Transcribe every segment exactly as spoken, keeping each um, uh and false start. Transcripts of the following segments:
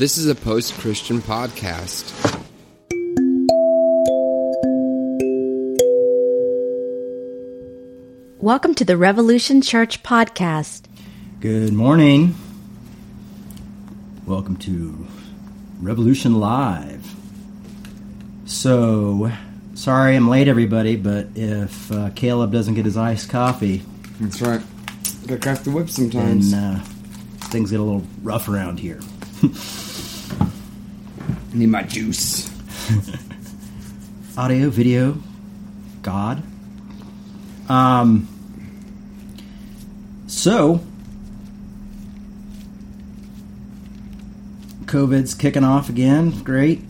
This is a post-Christian podcast. Welcome to the Revolution Church podcast. Good morning. Welcome to Revolution Live. So, sorry I'm late, everybody, but if uh, Caleb doesn't get his iced coffee... That's right. Gotta crack the whip sometimes. And uh, things get a little rough around here. Need my juice. Audio, video, God. Um. So... COVID's kicking off again. Great.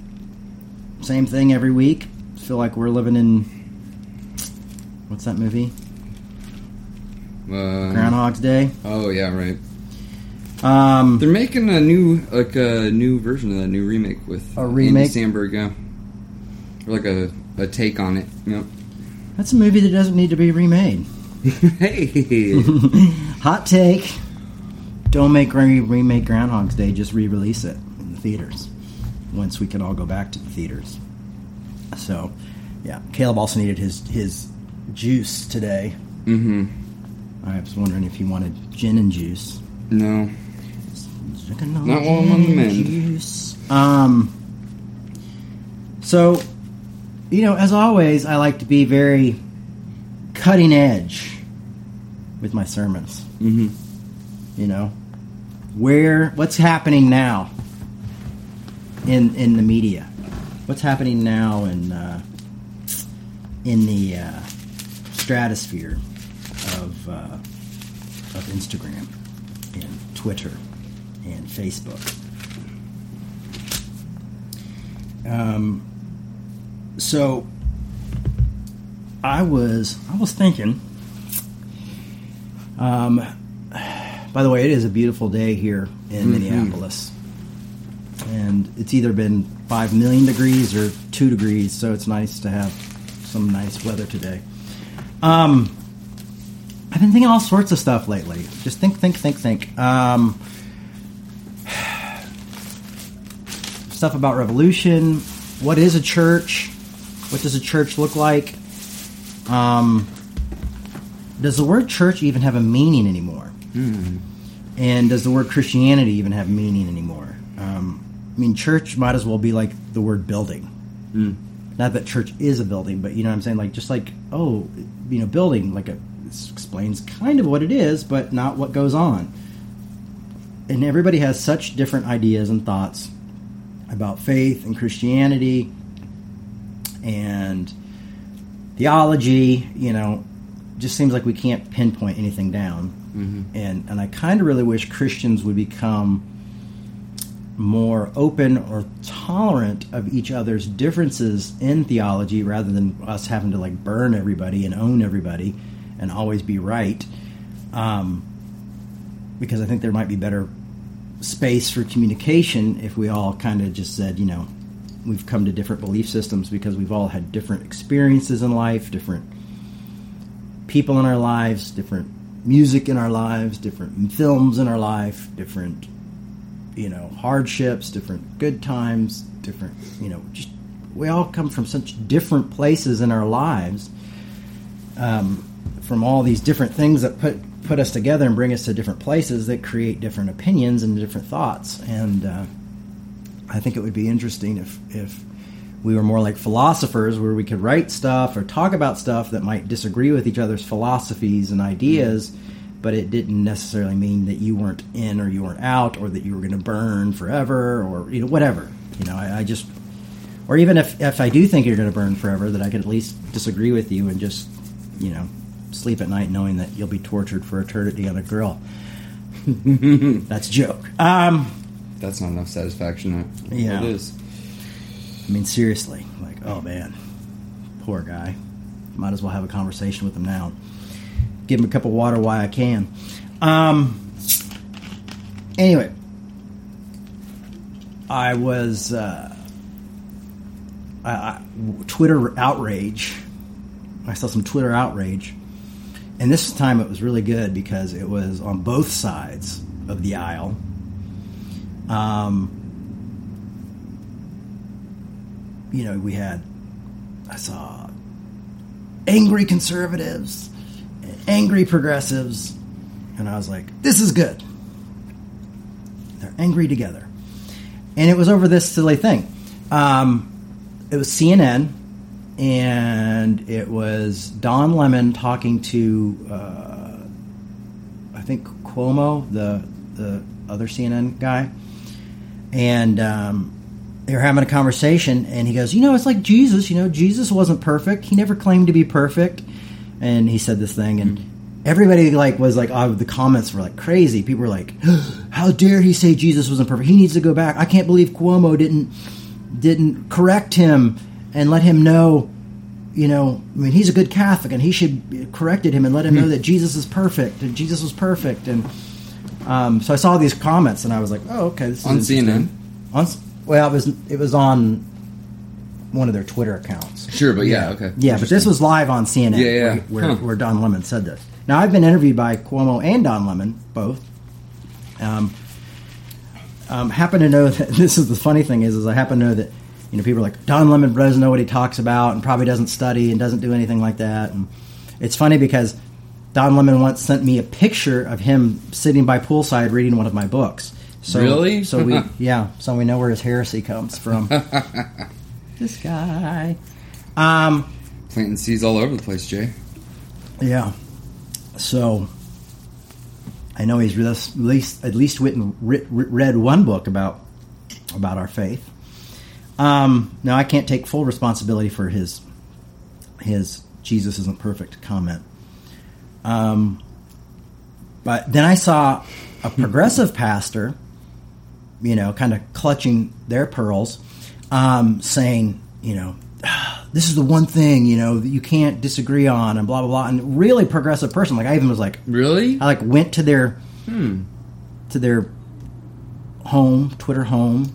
Same thing every week. Feel like we're living in... What's that movie? Uh, Groundhog's Day. Oh, yeah, right. Um, They're making a new like a new version of that, new remake with a remake? Andy Samberg, yeah. Or like a, a take on it. Yep. That's a movie that doesn't need to be remade. Hey! Hot take. Don't make re- remake Groundhog's Day. Just re-release it in the theaters. Once we can all go back to the theaters. So, yeah. Caleb also needed his, his juice today. Mm-hmm. I was wondering if he wanted gin and juice. No. Not while I'm on the mend. Um. So, you know, as always, I like to be very cutting edge with my sermons. Mm-hmm. You know, where what's happening now in in the media? What's happening now in uh, in the uh, stratosphere of uh, of Instagram and Twitter and Facebook? Um, so I was I was thinking. Um. By the way, it is a beautiful day here in mm-hmm. Minneapolis. And it's either been five million degrees or two degrees, so it's nice to have some nice weather today. Um, I've been thinking all sorts of stuff lately. Just think, think, think, think. Um, stuff about revolution. What is a church? What does a church look like? Um, does the word church even have a meaning anymore? Mm. And does the word Christianity even have meaning anymore? Um, I mean, church might as well be like the word building. Mm. Not that church is a building, but you know what I'm saying? Like, just like, oh, you know, building, like, a, this explains kind of what it is, but not what goes on. And everybody has such different ideas and thoughts about faith and Christianity and theology, you know, just seems like we can't pinpoint anything down. Mm-hmm. And and I kind of really wish Christians would become more open or tolerant of each other's differences in theology rather than us having to, like, burn everybody and own everybody and always be right. Um, because I think there might be better space for communication if we all kind of just said, you know, we've come to different belief systems because we've all had different experiences in life, different people in our lives, different music in our lives, different films in our life, different, you know, hardships, different good times, different, you know, just, we all come from such different places in our lives, um, from all these different things that put, put us together and bring us to different places that create different opinions and different thoughts. And, uh, I think it would be interesting if, if we were more like philosophers where we could write stuff or talk about stuff that might disagree with each other's philosophies and ideas, but it didn't necessarily mean that you weren't in or you weren't out or that you were going to burn forever or, you know, whatever. You know, I, I just, or even if, if I do think you're going to burn forever, that I could at least disagree with you and just, you know, sleep at night knowing that you'll be tortured for eternity on a grill. That's a joke. Um, That's not enough satisfaction. Yeah. It is. I mean, seriously, like, oh, man, poor guy. Might as well have a conversation with him now. Give him a cup of water while I can. Um, anyway, I was, uh, I, I, Twitter outrage. I saw some Twitter outrage. And this time it was really good because it was on both sides of the aisle. Um, you know, we had, I saw angry conservatives, and angry progressives, and I was like, this is good. They're angry together. And it was over this silly thing. Um, it was C N N, and it was Don Lemon talking to, uh, I think, Cuomo, the the other C N N guy. And um, they were having a conversation, and he goes, you know, it's like Jesus. You know, Jesus wasn't perfect. He never claimed to be perfect. And he said this thing, and everybody like was like, oh, the comments were like crazy. People were like, how dare he say Jesus wasn't perfect? He needs to go back. I can't believe Cuomo didn't didn't correct him and let him know, you know, I mean, he's a good Catholic, and he should corrected him and let him know that Jesus is perfect, and Jesus was perfect. And um, so I saw these comments, and I was like, oh, okay. This is on C N N? On, well, it was, it was on one of their Twitter accounts. Sure, but yeah, yeah okay. Yeah, but this was live on C N N, yeah, yeah. Where, where, huh. where Don Lemon said this. Now, I've been interviewed by Cuomo and Don Lemon, both. Um, um, happen to know that, this is the funny thing is, is I happen to know that, you know, people are like, Don Lemon doesn't know what he talks about and probably doesn't study and doesn't do anything like that. And it's funny because Don Lemon once sent me a picture of him sitting by poolside reading one of my books. So, really? So we, yeah. So we know where his heresy comes from. This guy. Um, planting seeds all over the place, Jay. Yeah. So I know he's at least at least written, read one book about about our faith. Um, now, I can't take full responsibility for his his Jesus isn't perfect comment. Um, but then I saw a progressive pastor, you know, kind of clutching their pearls, um, saying, you know, this is the one thing, you know, that you can't disagree on and blah, blah, blah. And really progressive person. Like, I even was like... Really? I, like, went to their, hmm. to their home, Twitter home,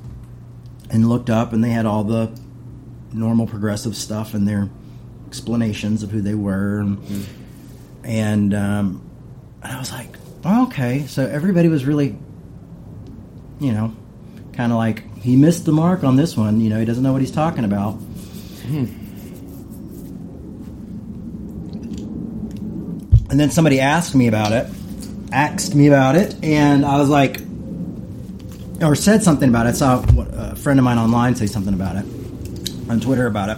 and looked up, and they had all the normal progressive stuff and their explanations of who they were. And, mm-hmm. and, um, and I was like, oh, okay. So everybody was really, you know, kind of like, he missed the mark on this one. You know, he doesn't know what he's talking about. Mm-hmm. And then somebody asked me about it, asked me about it, and I was like, or said something about it. I saw a friend of mine online say something about it on Twitter about it,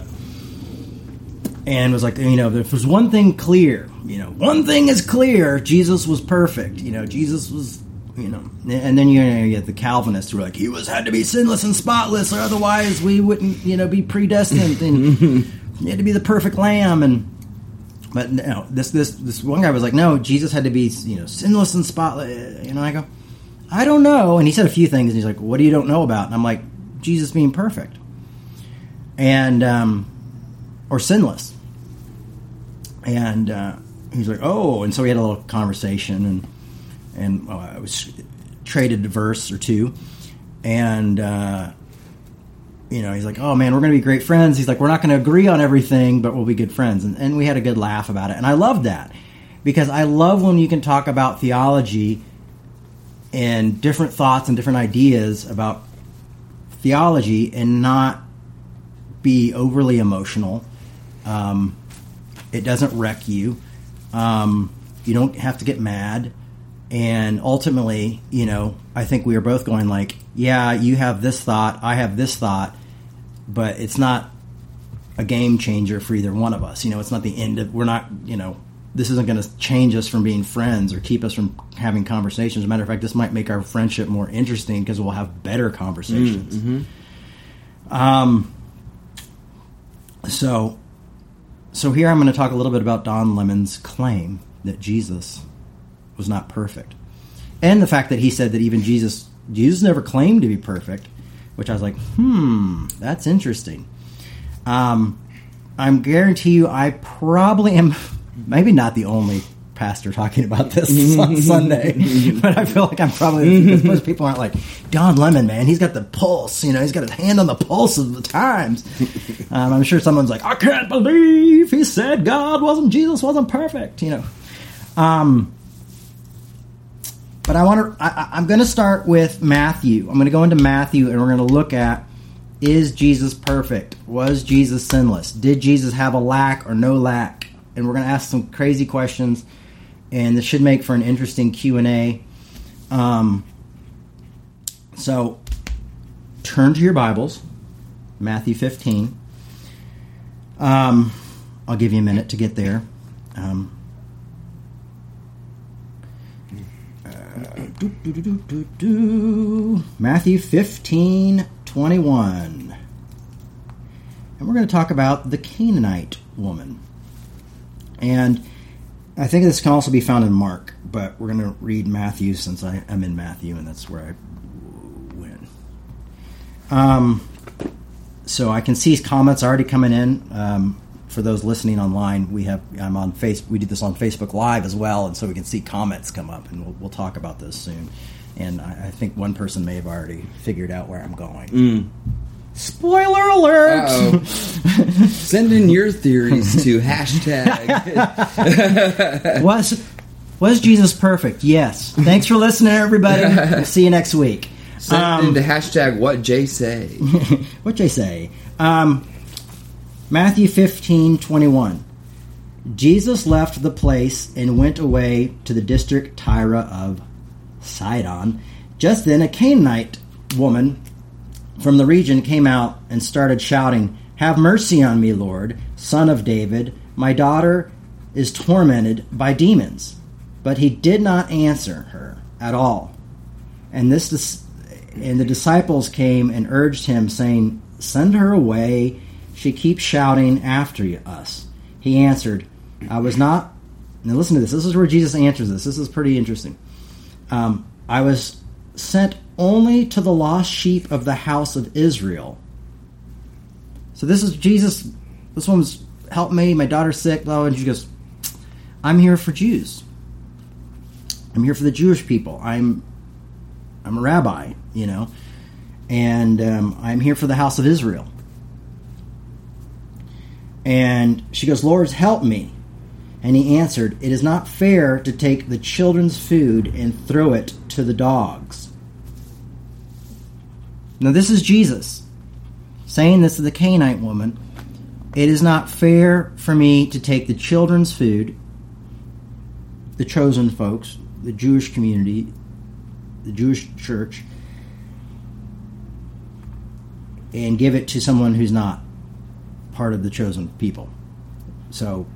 and was like, you know, if there's one thing clear, you know, one thing is clear: Jesus was perfect. You know, Jesus was, you know, and then you, you get the Calvinists who are like, he was had to be sinless and spotless, or otherwise we wouldn't, you know, be predestined, and he had to be the perfect lamb. And but no, this this this one guy was like, no, Jesus had to be, you know, sinless and spotless. You know, I go, I don't know. And he said a few things, and he's like, what do you don't know about? And I'm like, Jesus being perfect. And, um, or sinless. And uh, he's like, oh. And so we had a little conversation, and and well, I was traded a verse or two. And, uh, you know, he's like, oh, man, we're going to be great friends. He's like, we're not going to agree on everything, but we'll be good friends. And, and we had a good laugh about it. And I love that, because I love when you can talk about theology and different thoughts and different ideas about theology and not be overly emotional. Um, it doesn't wreck you. Um, you don't have to get mad. And ultimately, you know, I think we are both going like, yeah, you have this thought, I have this thought, but it's not a game changer for either one of us. You know, it's not the end of, we're not, you know, this isn't going to change us from being friends or keep us from having conversations. As a matter of fact, this might make our friendship more interesting because we'll have better conversations. Mm, mm-hmm. Um. So, so here I'm going to talk a little bit about Don Lemon's claim that Jesus was not perfect, and the fact that he said that even Jesus, Jesus never claimed to be perfect, which I was like, hmm, that's interesting. Um, I'm guarantee you, I probably am. Maybe not the only pastor talking about this on Sunday, but I feel like I'm probably, because most people aren't like, Don Lemon, man, he's got the pulse, you know, he's got his hand on the pulse of the times. Um, I'm sure someone's like, I can't believe he said God wasn't, Jesus wasn't perfect, you know. Um, but I want to, I'm going to start with Matthew. I'm going to go into Matthew, and we're going to look at Is Jesus perfect? Was Jesus sinless? Did Jesus have a lack or no lack? And we're going to ask some crazy questions, and this should make for an interesting Q and A. Um, so turn to your Bibles, Matthew fifteen. Um, I'll give you a minute to get there. Um, uh, do, do, do, do, do, do. Matthew fifteen twenty-one. And we're going to talk about the Canaanite woman. And I think this can also be found in Mark, but we're going to read Matthew since I, I'm in Matthew, and that's where I went. Um, so I can see comments already coming in. Um, for those listening online, we have I'm on face. We did this on Facebook Live as well, and so we can see comments come up, and we'll, we'll talk about those soon. And I, I think one person may have already figured out where I'm going. Mm. Spoiler alert! Send in your theories to hashtag. was, was Jesus perfect? Yes. Thanks for listening, everybody. We'll see you next week. Send um, in to hashtag what Jay say. What Jay say. Um, Matthew fifteen twenty-one. Jesus left the place and went away to the district Tyre of Sidon. Just then a Canaanite woman from the region came out and started shouting, "Have mercy on me, Lord, son of David. My daughter is tormented by demons." But he did not answer her at all. And this, and the disciples came and urged him, saying, "Send her away. She keeps shouting after us." He answered, "I was not..." Now listen to this. This is where Jesus answers this. This is pretty interesting. Um, I was sent only to the lost sheep of the house of Israel. So this is Jesus. This woman's, "Help me, my daughter's sick." Oh, and she goes, "I'm here for Jews. I'm here for the Jewish people. I'm, I'm a rabbi, you know, and um, I'm here for the house of Israel." And she goes, "Lord, help me." And he answered, "It is not fair to take the children's food and throw it to the dogs." Now this is Jesus saying this to the Canaanite woman. It is not fair for me to take the children's food, the chosen folks, the Jewish community, the Jewish church, and give it to someone who's not part of the chosen people. So,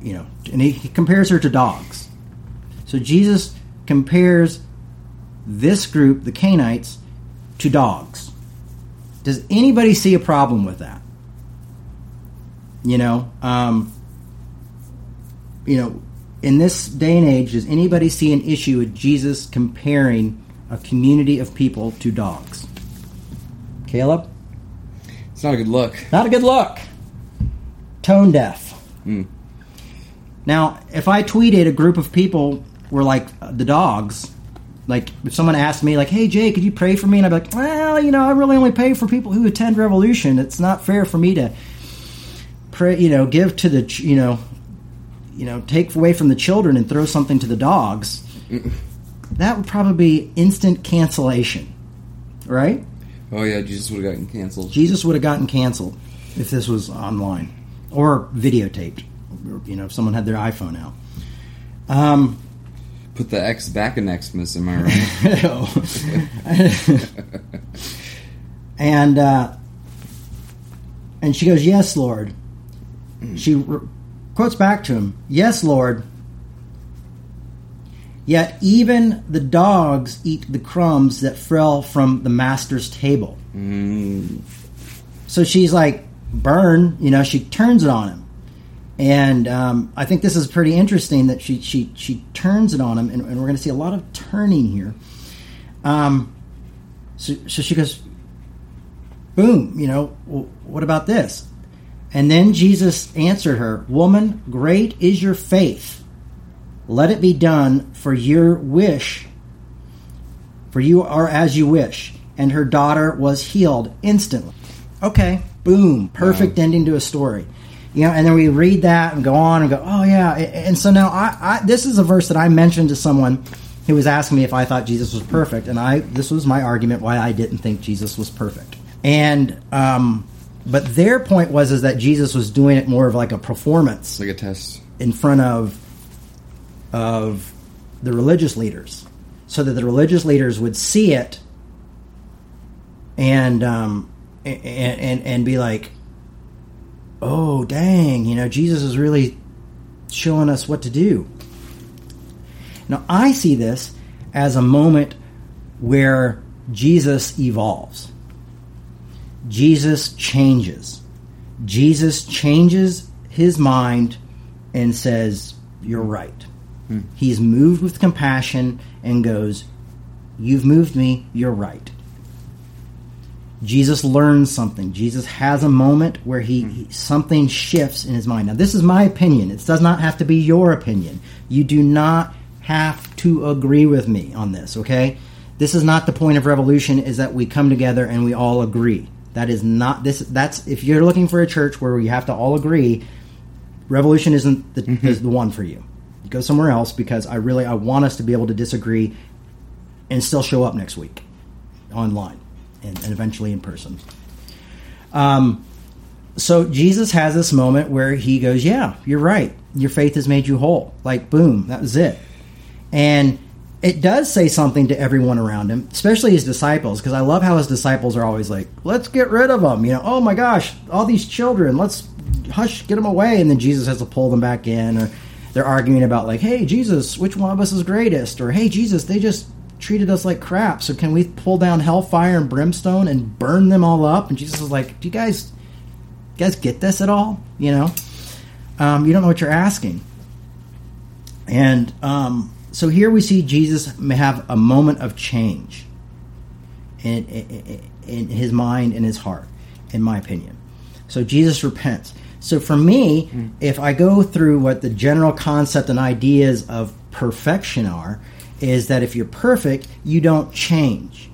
you know, and he compares her to dogs. So Jesus compares this group, the Canaanites, to dogs. Does anybody see a problem with that? You know, um, you know, in this day and age, does anybody see an issue with Jesus comparing a community of people to dogs? Caleb? It's not a good look. Not a good look. Tone deaf. Mm. Now, if I tweeted a group of people were like uh, the dogs, like if someone asked me, like, "Hey, Jay, could you pray for me?" And I'd be like, "Well, you know, I really only pray for people who attend Revolution. It's not fair for me to pray, you know, give to the, you know, you know, take away from the children and throw something to the dogs." Mm-mm. That would probably be instant cancellation, right? Oh yeah, Jesus would have gotten canceled. Jesus would have gotten canceled if this was online or videotaped. You know, if someone had their iPhone out. Um, Put the X back in Xmas, am I right? and, uh, and she goes, "Yes, Lord." She re- quotes back to him, "Yes, Lord. Yet even the dogs eat the crumbs that fell from the master's table." Mm. So she's like, burn, you know, she turns it on him. And um, I think this is pretty interesting that she she, she turns it on him, and, and we're going to see a lot of turning here. Um, so, so she goes, boom, you know, well, what about this? And then Jesus answered her, "Woman, great is your faith. Let it be done for your wish, for you are as you wish." And her daughter was healed instantly. Okay, boom, perfect wow. Ending to a story. You know, and then we read that and go on and go, oh, yeah. And so now I, I this is a verse that I mentioned to someone who was asking me if I thought Jesus was perfect. And I this was my argument why I didn't think Jesus was perfect. And um, but their point was is that Jesus was doing it more of like a performance, like a test in front of of the religious leaders, so that the religious leaders would see it and um, and, and and be like, oh dang, you know, Jesus is really showing us what to do. Now, I see this as a moment where Jesus evolves. Jesus changes. Jesus changes his mind and says, you're right. Hmm. He's moved with compassion and goes, you've moved me, you're right. Jesus learns something. Jesus has a moment where he, hmm. he something shifts in his mind. Now, this is my opinion. It does not have to be your opinion. You do not have to agree with me on this, okay? This is not the point of revolution, is that we come together and we all agree. That is not this. That's if you're looking for a church where we have to all agree, revolution isn't the, mm-hmm. is the one for you. You go somewhere else, because I really I want us to be able to disagree and still show up next week online and, and eventually in person. Um, so Jesus has this moment where he goes, yeah, you're right. Your faith has made you whole. Like, boom, that was it. And it does say something to everyone around him, especially his disciples, because I love how his disciples are always like, let's get rid of them. You know, oh my gosh, all these children, let's hush, get them away. And then Jesus has to pull them back in. Or they're arguing about like, hey, Jesus, which one of us is greatest? Or, hey, Jesus, they just treated us like crap. So can we pull down hellfire and brimstone and burn them all up? And Jesus is like, do you guys, do you guys get this at all? You know, um, you don't know what you're asking. And, um, So here we see Jesus have a moment of change in, in, in his mind and his heart, in my opinion. So Jesus repents. So for me, mm. if I go through what the general concept and ideas of perfection are, is that if you're perfect, you don't change.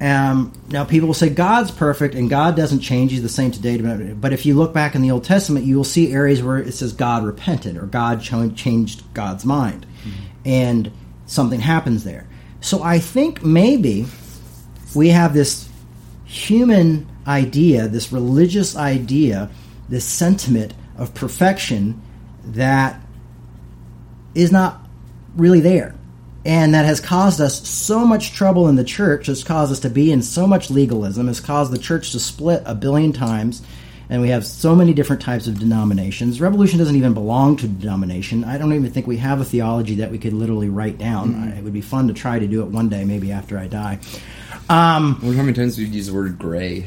Um, now, people will say God's perfect and God doesn't change. He's the same today. But if you look back in the Old Testament, you will see areas where it says God repented or God changed God's mind. Mm-hmm. And something happens there. So I think maybe we have this human idea, this religious idea, this sentiment of perfection that is not really there. And that has caused us so much trouble in the church, has caused us to be in so much legalism, has caused the church to split a billion times. And we have so many different types of denominations. Revolution doesn't even belong to denomination. I don't even think we have a theology that we could literally write down. Mm-hmm. I, it would be fun to try to do it one day, maybe after I die. Um, well, how many times do you use the word gray?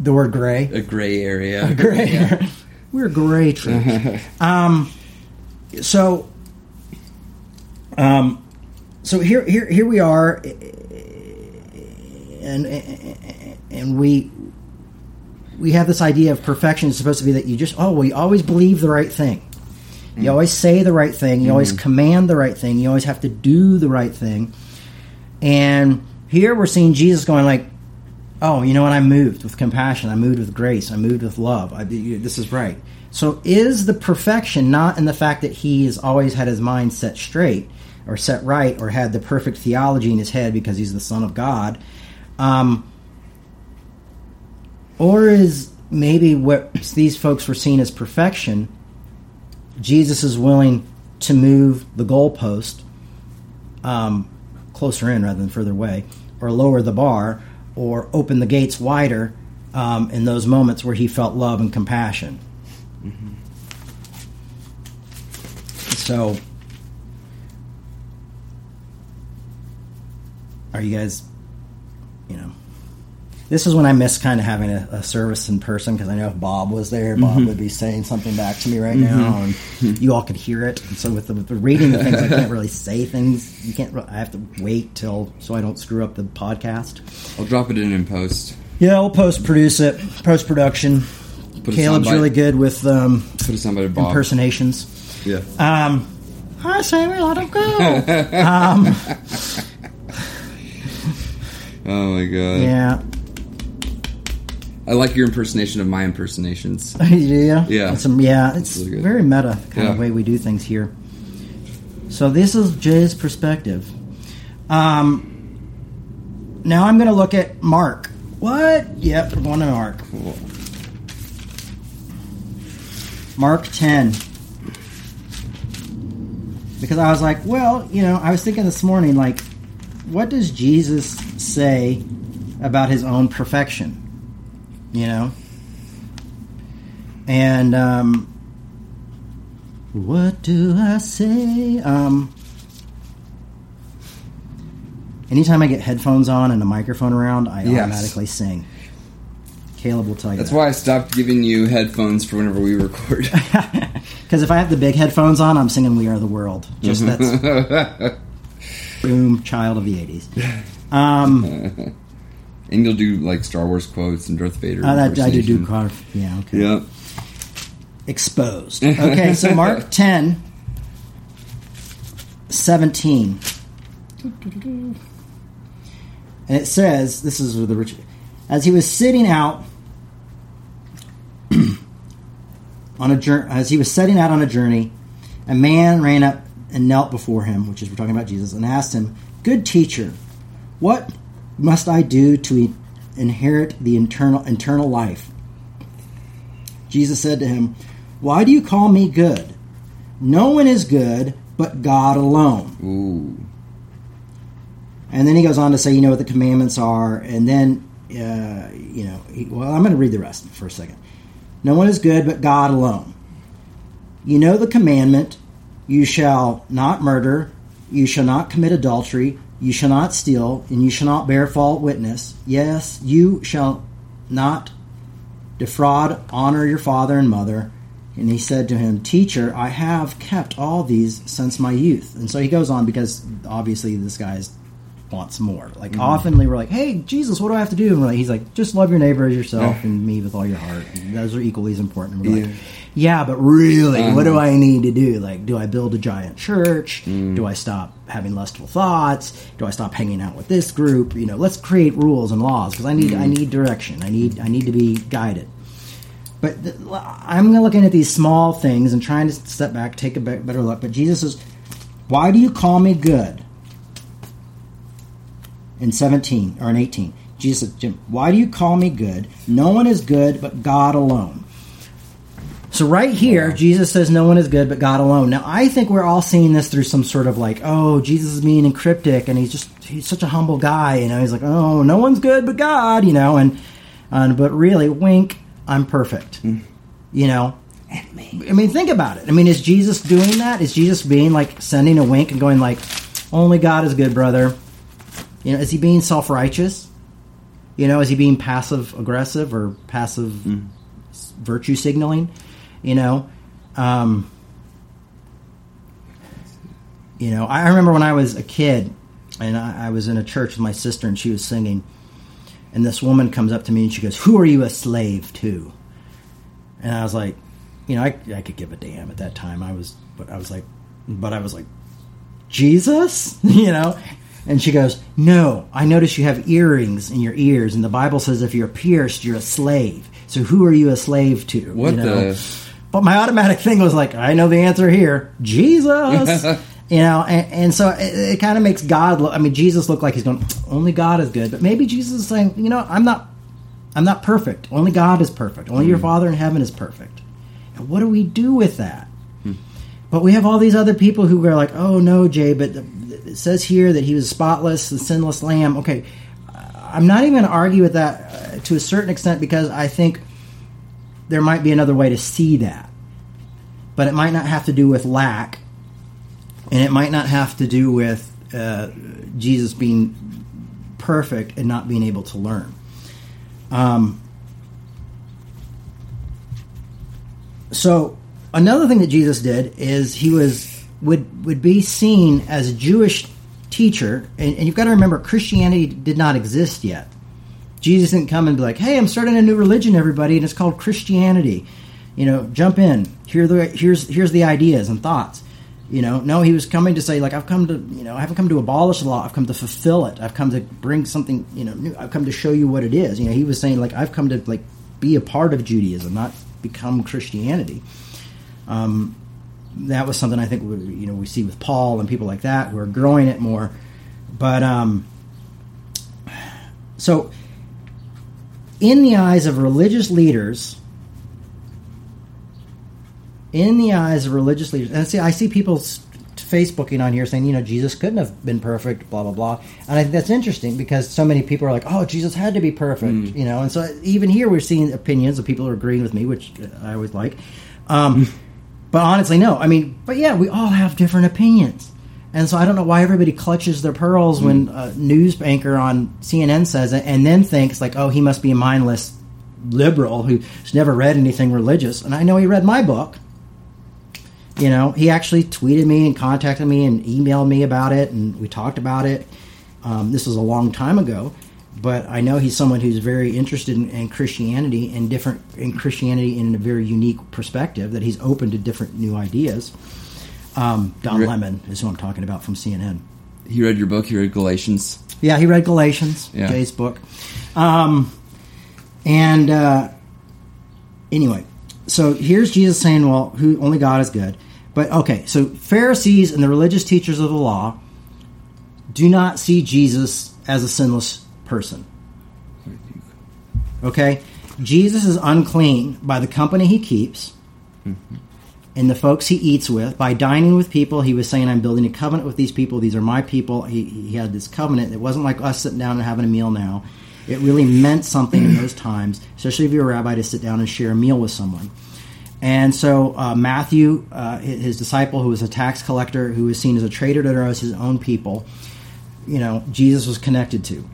The word gray? A gray area. A gray yeah. area. We're a gray church. um, so, um, so here, here, here we are, and and we. We have this idea of perfection is supposed to be that you just, oh, well, you always believe the right thing. You mm. always say the right thing. You mm. always command the right thing. You always have to do the right thing. And here we're seeing Jesus going like, oh, you know what? I moved with compassion. I moved with grace. I moved with love. I, this is right. So is the perfection not in the fact that he has always had his mind set straight or set right or had the perfect theology in his head because he's the Son of God? Um Or is maybe what these folks were seeing as perfection, Jesus is willing to move the goalpost um, closer in rather than further away, or lower the bar, or open the gates wider um, in those moments where he felt love and compassion. Mm-hmm. So, are you guys, you know... This is when I miss kind of having a, a service in person, because I know if Bob was there, Bob mm-hmm. would be saying something back to me right mm-hmm. now, and you all could hear it. And so with the, with the reading of things, I can't really say things. You can't. I have to wait till so I don't screw up the podcast. I'll drop it in in post. Yeah, we'll post produce it, post production. Caleb's really good with um, put it somebody Bob. impersonations. Yeah. Um, I say we let him go. um, oh my god. Yeah. I like your impersonation of my impersonations. yeah, yeah, it's, um, yeah. It's really very meta kind yeah. of way we do things here. So this is Jay's perspective. Um, now I'm going to look at Mark What? Yep, we're going to Mark. Cool. Mark ten. Because I was like, well, you know, I was thinking this morning, like, what does Jesus say about his own perfection? You know? And, um, what do I say? Um, anytime I get headphones on and a microphone around, I yes. automatically sing. Caleb will tell you That's that. Why I stopped giving you headphones for whenever we record. Because if I have the big headphones on, I'm singing We Are the World. Just that's... boom, child of the eighties. Um... And you'll do, like, Star Wars quotes and Darth Vader. Oh, that, I do do quotes. Yeah, okay. Yeah. Exposed. Okay, so Mark ten, seventeen. And it says, this is the rich... As he was sitting out on a journey, as he was setting out on a journey, a man ran up and knelt before him, which is we're talking about Jesus, and asked him, "Good teacher, what must I do to inherit the internal, eternal life?" Jesus said to him, "Why do you call me good? No one is good but God alone." Ooh. And then he goes on to say, you know what the commandments are. And then, uh, you know, he, well, I'm going to read the rest for a second. "No one is good but God alone. You know the commandment, you shall not murder, you shall not commit adultery, you shall not steal, and you shall not bear false witness. Yes, you shall not defraud, honor your father and mother." And he said to him, "Teacher, I have kept all these since my youth." And so he goes on because obviously this guy wants more. Like mm-hmm. often we're like, "Hey, Jesus, what do I have to do?" And we're like, he's like, "Just love your neighbor as yourself and me with all your heart. And those are equally as important." And we're yeah. like, yeah, but really, um, what do I need to do? Like, do I build a giant church? Mm. Do I stop having lustful thoughts? Do I stop hanging out with this group? You know, let's create rules and laws because I need mm. I need direction. I need I need to be guided. But th- I'm looking at these small things and trying to step back, take a better look. But Jesus says, "Why do you call me good?" In seventeen or in eighteen, Jesus said, "Jim, why do you call me good? No one is good but God alone." So right here, Jesus says no one is good but God alone. Now, I think we're all seeing this through some sort of like, oh, Jesus is mean and cryptic, and he's just, he's such a humble guy, you know. He's like, oh, no one's good but God, you know. And, and but really, wink, I'm perfect, mm. you know. And me. I mean, think about it. I mean, is Jesus doing that? Is Jesus being like, sending a wink and going like, only God is good, brother? You know, is he being self-righteous? You know, is he being passive-aggressive or passive mm. virtue signaling? You know, um, you know. I remember when I was a kid, and I, I was in a church with my sister, and she was singing, and this woman comes up to me and she goes, "Who are you a slave to?" And I was like, you know, I, I could give a damn at that time. I was, but I was like, but I was like, Jesus, you know. And she goes, "No, I notice you have earrings in your ears, and the Bible says if you're pierced, you're a slave. So who are you a slave to?" What you know? the? But my automatic thing was like, I know the answer here. Jesus. You know, and, and so it, it kind of makes God look, I mean, Jesus look like he's going, only God is good. But maybe Jesus is saying, you know, I'm not I'm not perfect. Only God is perfect. Only mm. your Father in heaven is perfect. And what do we do with that? Mm. But we have all these other people who are like, oh, no, Jay, but the, it says here that he was spotless, the sinless lamb. Okay, I'm not even going to argue with that uh, to a certain extent because I think there might be another way to see that. But it might not have to do with lack, and it might not have to do with uh, Jesus being perfect and not being able to learn. Um, so another thing that Jesus did is he was would would be seen as a Jewish teacher, and, and you've got to remember Christianity did not exist yet. Jesus didn't come and be like, "Hey, I'm starting a new religion, everybody, and it's called Christianity. You know, jump in. Here the here's here's the ideas and thoughts." You know, no, he was coming to say, like, I've come to, you know, I haven't come to abolish the law. I've come to fulfill it. I've come to bring something, you know, new. I've come to show you what it is. You know, he was saying, like, I've come to, like, be a part of Judaism, not become Christianity. Um, that was something I think we, you know, we see with Paul and people like that who are growing it more. But, um, so... in the eyes of religious leaders, in the eyes of religious leaders, and see, I see people Facebooking on here saying, you know, Jesus couldn't have been perfect, blah, blah, blah. And I think that's interesting because so many people are like, oh, Jesus had to be perfect, mm. you know. And so even here we're seeing opinions of people who are agreeing with me, which I always like. Um, but honestly, no. I mean, but yeah, we all have different opinions. And so I don't know why everybody clutches their pearls mm. when a news anchor on C N N says it and then thinks like, oh, he must be a mindless liberal who's never read anything religious. And I know he read my book. You know, he actually tweeted me and contacted me and emailed me about it, and we talked about it. Um, this was a long time ago, but I know he's someone who's very interested in, in Christianity and different in Christianity in a very unique perspective, that he's open to different new ideas. Um, Don Re- Lemon is who I'm talking about from C N N. He read your book. He read Galatians. Yeah, he read Galatians, yeah. Jay's book. Um, and uh, anyway, so here's Jesus saying, well, who only God is good. But, okay, so Pharisees and the religious teachers of the law do not see Jesus as a sinless person. Okay? Jesus is unclean by the company he keeps mm-hmm. and the folks he eats with. By dining with people, he was saying, I'm building a covenant with these people. These are my people. He, he had this covenant. It wasn't like us sitting down and having a meal now. It really meant something in those times, especially if you're a rabbi, to sit down and share a meal with someone. And so uh, Matthew, uh, his disciple, who was a tax collector, who was seen as a traitor to his own people, you know, Jesus was connected to.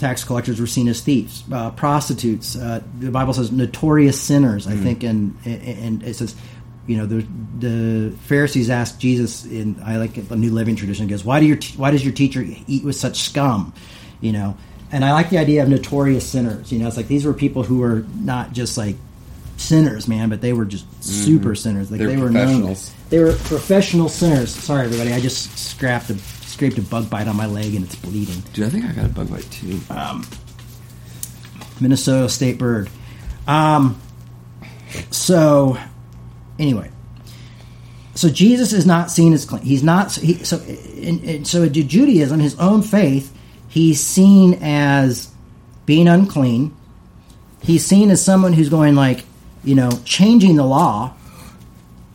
Tax collectors were seen as thieves, uh, prostitutes. Uh, the Bible says notorious sinners, I mm-hmm. think, and and it says, you know, the, the Pharisees asked Jesus, in I like the New Living Tradition, goes, why do your t- why does your teacher eat with such scum, you know? And I like the idea of notorious sinners. You know, it's like these were people who were not just like sinners, man, but they were just super mm-hmm. sinners. Like They're they were professionals. Known, they were professional sinners. Sorry, everybody. I just scraped a scraped a bug bite on my leg and it's bleeding. Dude, I think I got a bug bite too. Um, Minnesota state bird. Um, so anyway, so Jesus is not seen as clean. He's not. He, so in, in, so in Judaism, his own faith, he's seen as being unclean. He's seen as someone who's going like, you know, changing the law.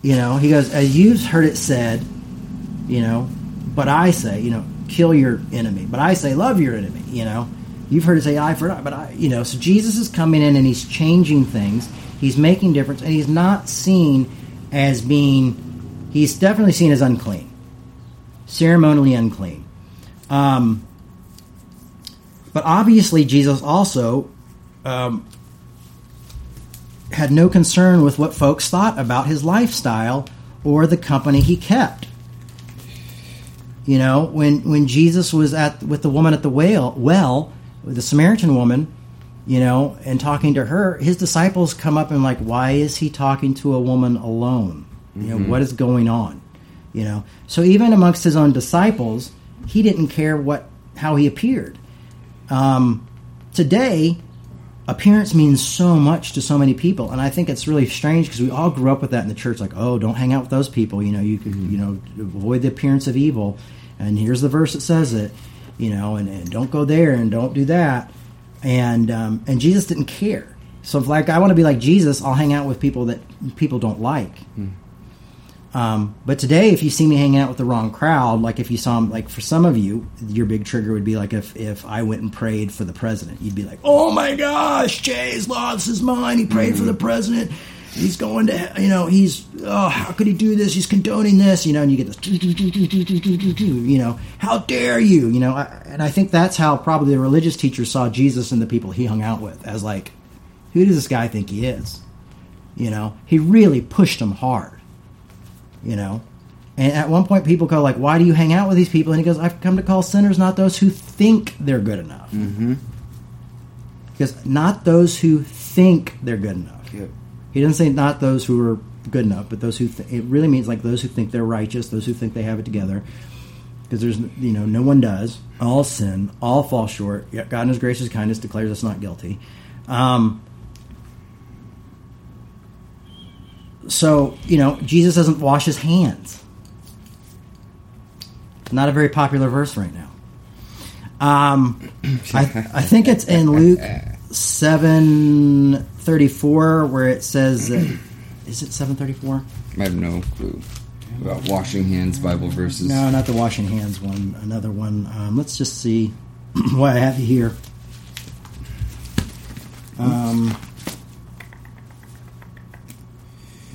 You know, he goes, as you've heard it said, you know, but I say, you know, kill your enemy. But I say, love your enemy, you know. You've heard it say, I forgot, but I, you know. So Jesus is coming in and he's changing things. He's making difference. And he's not seen as being, he's definitely seen as unclean. Ceremonially unclean. Um, but obviously Jesus also... Um, had no concern with what folks thought about his lifestyle or the company he kept. You know, when when Jesus was at with the woman at the well, well, the Samaritan woman, you know, and talking to her, his disciples come up and like, why is he talking to a woman alone? You know, mm-hmm. what is going on? You know, so even amongst his own disciples, he didn't care what how he appeared. Um, today. Appearance means so much to so many people, and I think it's really strange because we all grew up with that in the church. Like, oh, don't hang out with those people. You know, you could, mm-hmm. you know, avoid the appearance of evil. And here's the verse that says it. You know, and, and don't go there, and don't do that. And um, and Jesus didn't care. So, if like I want to be like Jesus, I'll hang out with people that people don't like. Mm. Um, but today, if you see me hanging out with the wrong crowd, like if you saw him, like for some of you, your big trigger would be like if, if I went and prayed for the president, you'd be like, oh my gosh, Jay's lost his mind. He prayed mm-hmm. for the president. He's going to, you know, he's, oh, how could he do this? He's condoning this, you know, and you get this, you know, how dare you, you know, and I think that's how probably the religious teachers saw Jesus and the people he hung out with as like, who does this guy think he is? You know, he really pushed them hard. You know, and at one point people go like, why do you hang out with these people? And he goes, I've come to call sinners, not those who think they're good enough. Mm-hmm. He goes, not those who think they're good enough. Yep. He doesn't say not those who are good enough, but those who, th- it really means like those who think they're righteous, those who think they have it together. Because there's, you know, no one does. All sin, all fall short. Yet God in his gracious kindness declares us not guilty. Um, So, you know, Jesus doesn't wash his hands. Not a very popular verse right now. Um, I, I think it's in Luke seven thirty-four where it says that, is it seven thirty-four? I have no clue. About washing hands, Bible verses. No, not the washing hands one. Another one. Um, let's just see what I have here. Um,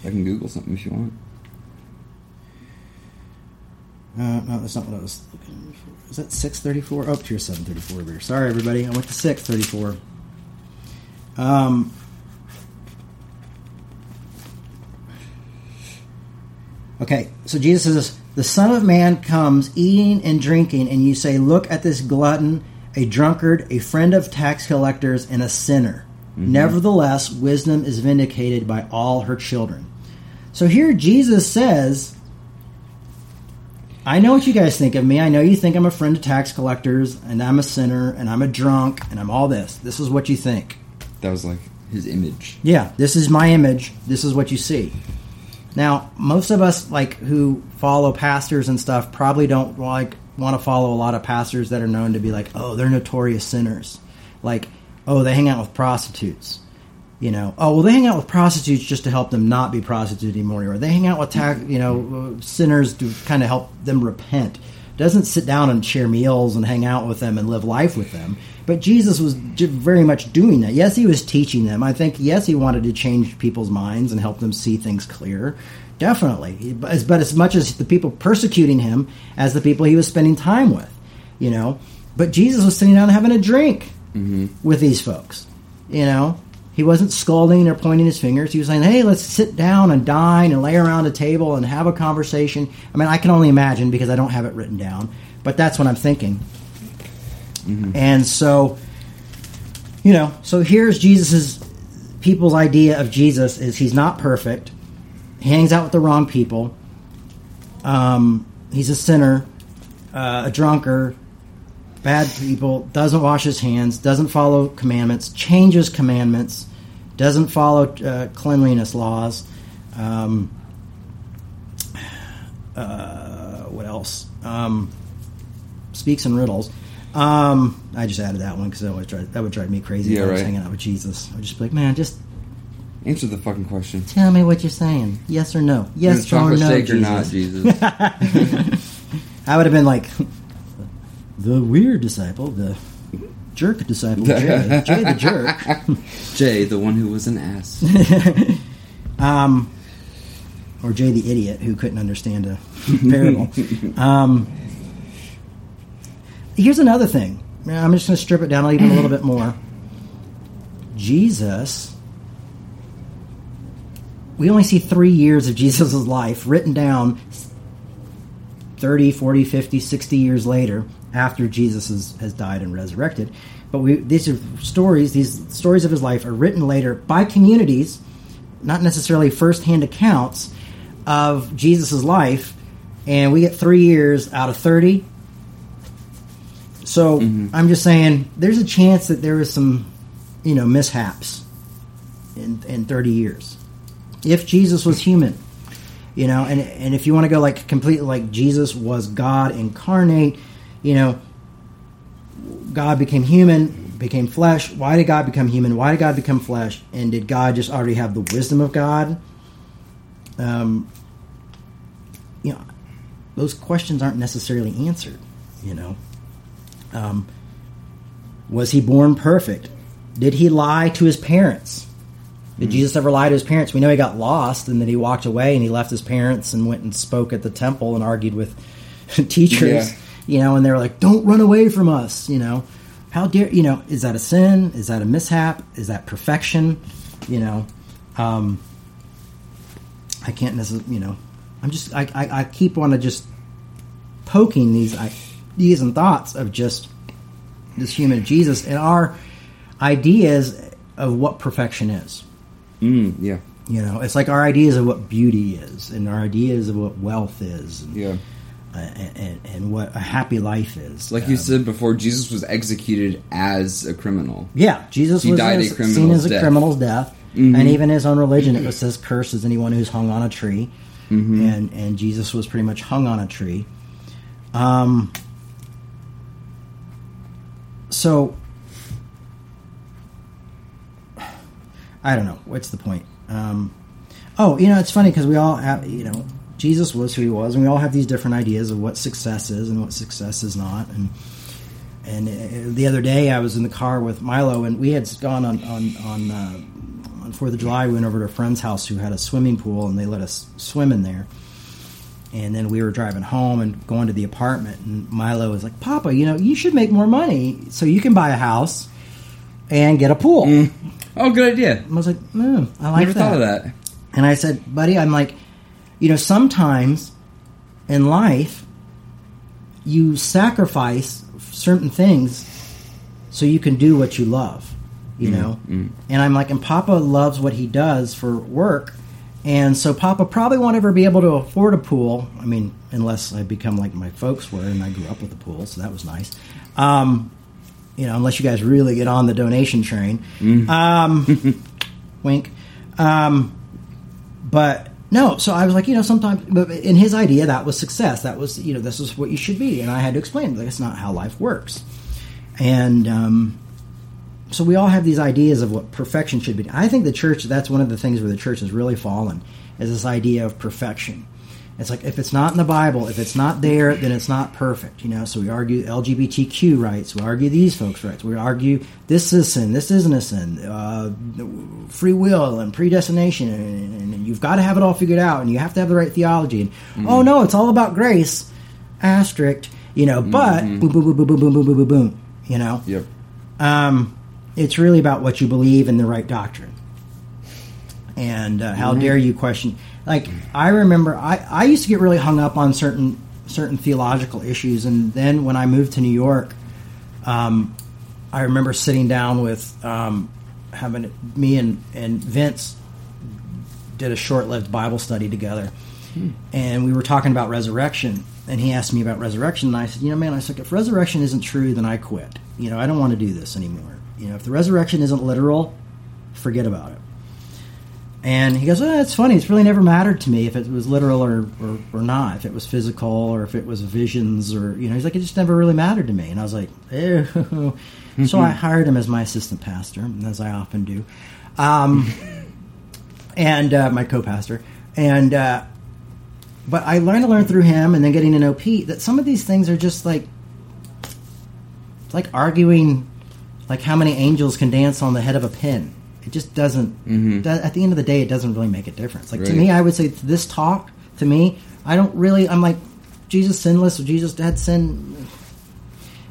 I can Google something if you want. Uh, no, that's not what I was looking for. Is that six thirty-four? Up to your seven thirty-four over here. Sorry, everybody. I went to six thirty-four. Um... Okay, so Jesus says, the Son of Man comes eating and drinking, and you say, look at this glutton, a drunkard, a friend of tax collectors, and a sinner. Mm-hmm. Nevertheless, wisdom is vindicated by all her children. So here Jesus says, I know what you guys think of me. I know you think I'm a friend of tax collectors, and I'm a sinner, and I'm a drunk, and I'm all this. This is what you think. That was like his image. Yeah, this is my image. This is what you see. Now, most of us, like, who follow pastors and stuff probably don't, like, want to follow a lot of pastors that are known to be like, oh, they're notorious sinners. Like, oh, they hang out with prostitutes. You know, oh, well, they hang out with prostitutes just to help them not be prostitutes anymore. Or they hang out with, ta- you know, sinners to kind of help them repent. Doesn't sit down and share meals and hang out with them and live life with them. But Jesus was very much doing that. Yes, he was teaching them. I think, yes, he wanted to change people's minds and help them see things clear. Definitely. But as much as the people persecuting him as the people he was spending time with, you know. But Jesus was sitting down and having a drink mm-hmm. with these folks, you know. He wasn't scolding or pointing his fingers. He was saying, hey, let's sit down and dine and lay around a table and have a conversation. I mean, I can only imagine because I don't have it written down, but that's what I'm thinking. Mm-hmm. And so, you know, so here's Jesus's people's idea of Jesus is he's not perfect. He hangs out with the wrong people. Um, he's a sinner, uh, a drunkard. Bad people, doesn't wash his hands, doesn't follow commandments, changes commandments, doesn't follow uh, cleanliness laws. Um, uh, what else? Um, speaks in riddles. Um, I just added that one because that would drive, that would drive me crazy. Yeah, if I was right. Hanging out with Jesus. I would just be like, man, just answer the fucking question. Tell me what you're saying. Yes or no. Yes or no, Jesus. Or not, Jesus. I would have been like. The weird disciple, the jerk disciple, Jay, Jay the jerk. Jay, the one who was an ass. um, or Jay the idiot who couldn't understand a parable. um, here's another thing. I'm just going to strip it down even a little bit more. Jesus, we only see three years of Jesus' life written down thirty, forty, fifty, sixty years later. After Jesus is, has died and resurrected. But we, these are stories, these stories of his life are written later by communities, not necessarily first-hand accounts of Jesus' life, and we get three years out of thirty. So mm-hmm. I'm just saying there's a chance that there was some, you know, mishaps in, in thirty years. If Jesus was human, you know, and, and if you want to go like completely like Jesus was God incarnate, you know, God became human, became flesh. Why did God become human? Why did God become flesh? And did God just already have the wisdom of God? Um, you know, those questions aren't necessarily answered, you know. Um, was he born perfect? Did he lie to his parents? Did mm-hmm. Jesus ever lie to his parents? We know he got lost and then he walked away and he left his parents and went and spoke at the temple and argued with teachers. Yeah. You know, and they're like, don't run away from us, you know. How dare, you know, is that a sin? Is that a mishap? Is that perfection? You know, um, I can't necessarily, you know, I'm just, I, I, I keep on to just poking these ideas and thoughts of just this human Jesus and our ideas of what perfection is. Mm, yeah. You know, it's like our ideas of what beauty is and our ideas of what wealth is. And, yeah. Uh, and, and what a happy life is. Like um, you said before, Jesus was executed as a criminal. Yeah, Jesus he was died as, a seen as a death. criminal's death. Mm-hmm. And even his own religion, it says, cursed is anyone who's hung on a tree. Mm-hmm. And and Jesus was pretty much hung on a tree. Um. So, I don't know. What's the point? Um, oh, you know, it's funny because we all have, you know, Jesus was who he was, and we all have these different ideas of what success is and what success is not. And and the other day I was in the car with Milo, and we had gone on on on, uh, on Fourth of July. We went over to a friend's house who had a swimming pool, and they let us swim in there. And then we were driving home and going to the apartment, and Milo was like, "Papa, you know, you should make more money so you can buy a house and get a pool." Mm. Oh, good idea. And I was like, mm, I like Never that. Never thought of that. And I said, buddy, I'm like, you know, sometimes in life you sacrifice certain things so you can do what you love, you mm-hmm. know? Mm-hmm. And I'm like, and Papa loves what he does for work. And so Papa probably won't ever be able to afford a pool. I mean, unless I become like my folks were and I grew up with a pool, so that was nice. Um, you know, unless you guys really get on the donation train. Mm. Um, wink. Um, but no, so I was like, you know, sometimes, but in his idea, that was success. That was, you know, this is what you should be. And I had to explain, like, it's not how life works. And um, so we all have these ideas of what perfection should be. I think the church, that's one of the things where the church has really fallen, is this idea of perfection. It's like, if it's not in the Bible, if it's not there, then it's not perfect, you know. So we argue L G B T Q rights, we argue these folks' rights, we argue this is sin, this isn't a sin, uh, free will and predestination, and, and, and you've got to have it all figured out, and you have to have the right theology. And mm-hmm. oh no, it's all about grace, asterisk, you know. But mm-hmm. boom, boom, boom, boom, boom, boom, boom, boom, boom, you know. Yep. Um, it's really about what you believe in the right doctrine, and uh, how mm-hmm. dare you question. Like, I remember, I, I used to get really hung up on certain certain theological issues, and then when I moved to New York, um, I remember sitting down with, um, having me and, and Vince did a short-lived Bible study together, hmm. and we were talking about resurrection, and he asked me about resurrection, and I said, you know, man, I said, if resurrection isn't true, then I quit. You know, I don't want to do this anymore. You know, if the resurrection isn't literal, forget about it. And he goes, oh, that's funny. It's really never mattered to me if it was literal or, or, or not, if it was physical or if it was visions or, you know, he's like, it just never really mattered to me. And I was like, ew. Mm-hmm. So I hired him as my assistant pastor, as I often do, um, and uh, my co-pastor. And, uh, but I learned to learn through him and then getting to know Pete that some of these things are just like, like arguing, like how many angels can dance on the head of a pin. It just doesn't, mm-hmm. that, at the end of the day, it doesn't really make a difference. Like, right. to me, I would say this talk, to me, I don't really, I'm like, Jesus sinless, or Jesus had sin.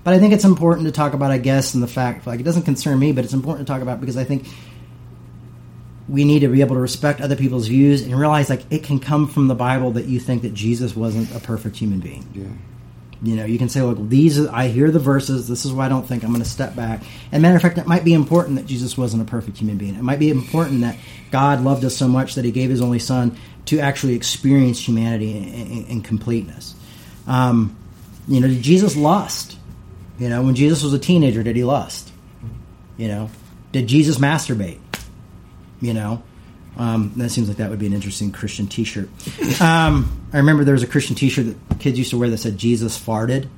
But I think it's important to talk about, I guess, and the fact, like, it doesn't concern me, but it's important to talk about because I think we need to be able to respect other people's views and realize, like, it can come from the Bible that you think that Jesus wasn't a perfect human being. Yeah. You know, you can say, look, these are, I hear the verses. This is why I don't think I'm going to step back. And matter of fact, it might be important that Jesus wasn't a perfect human being. It might be important that God loved us so much that he gave his only son to actually experience humanity in, in, in completeness. Um, you know, did Jesus lust? You know, when Jesus was a teenager, did he lust? You know, did Jesus masturbate? You know, um, that seems like that would be an interesting Christian T-shirt. Um I remember there was a Christian T-shirt that kids used to wear that said, Jesus farted.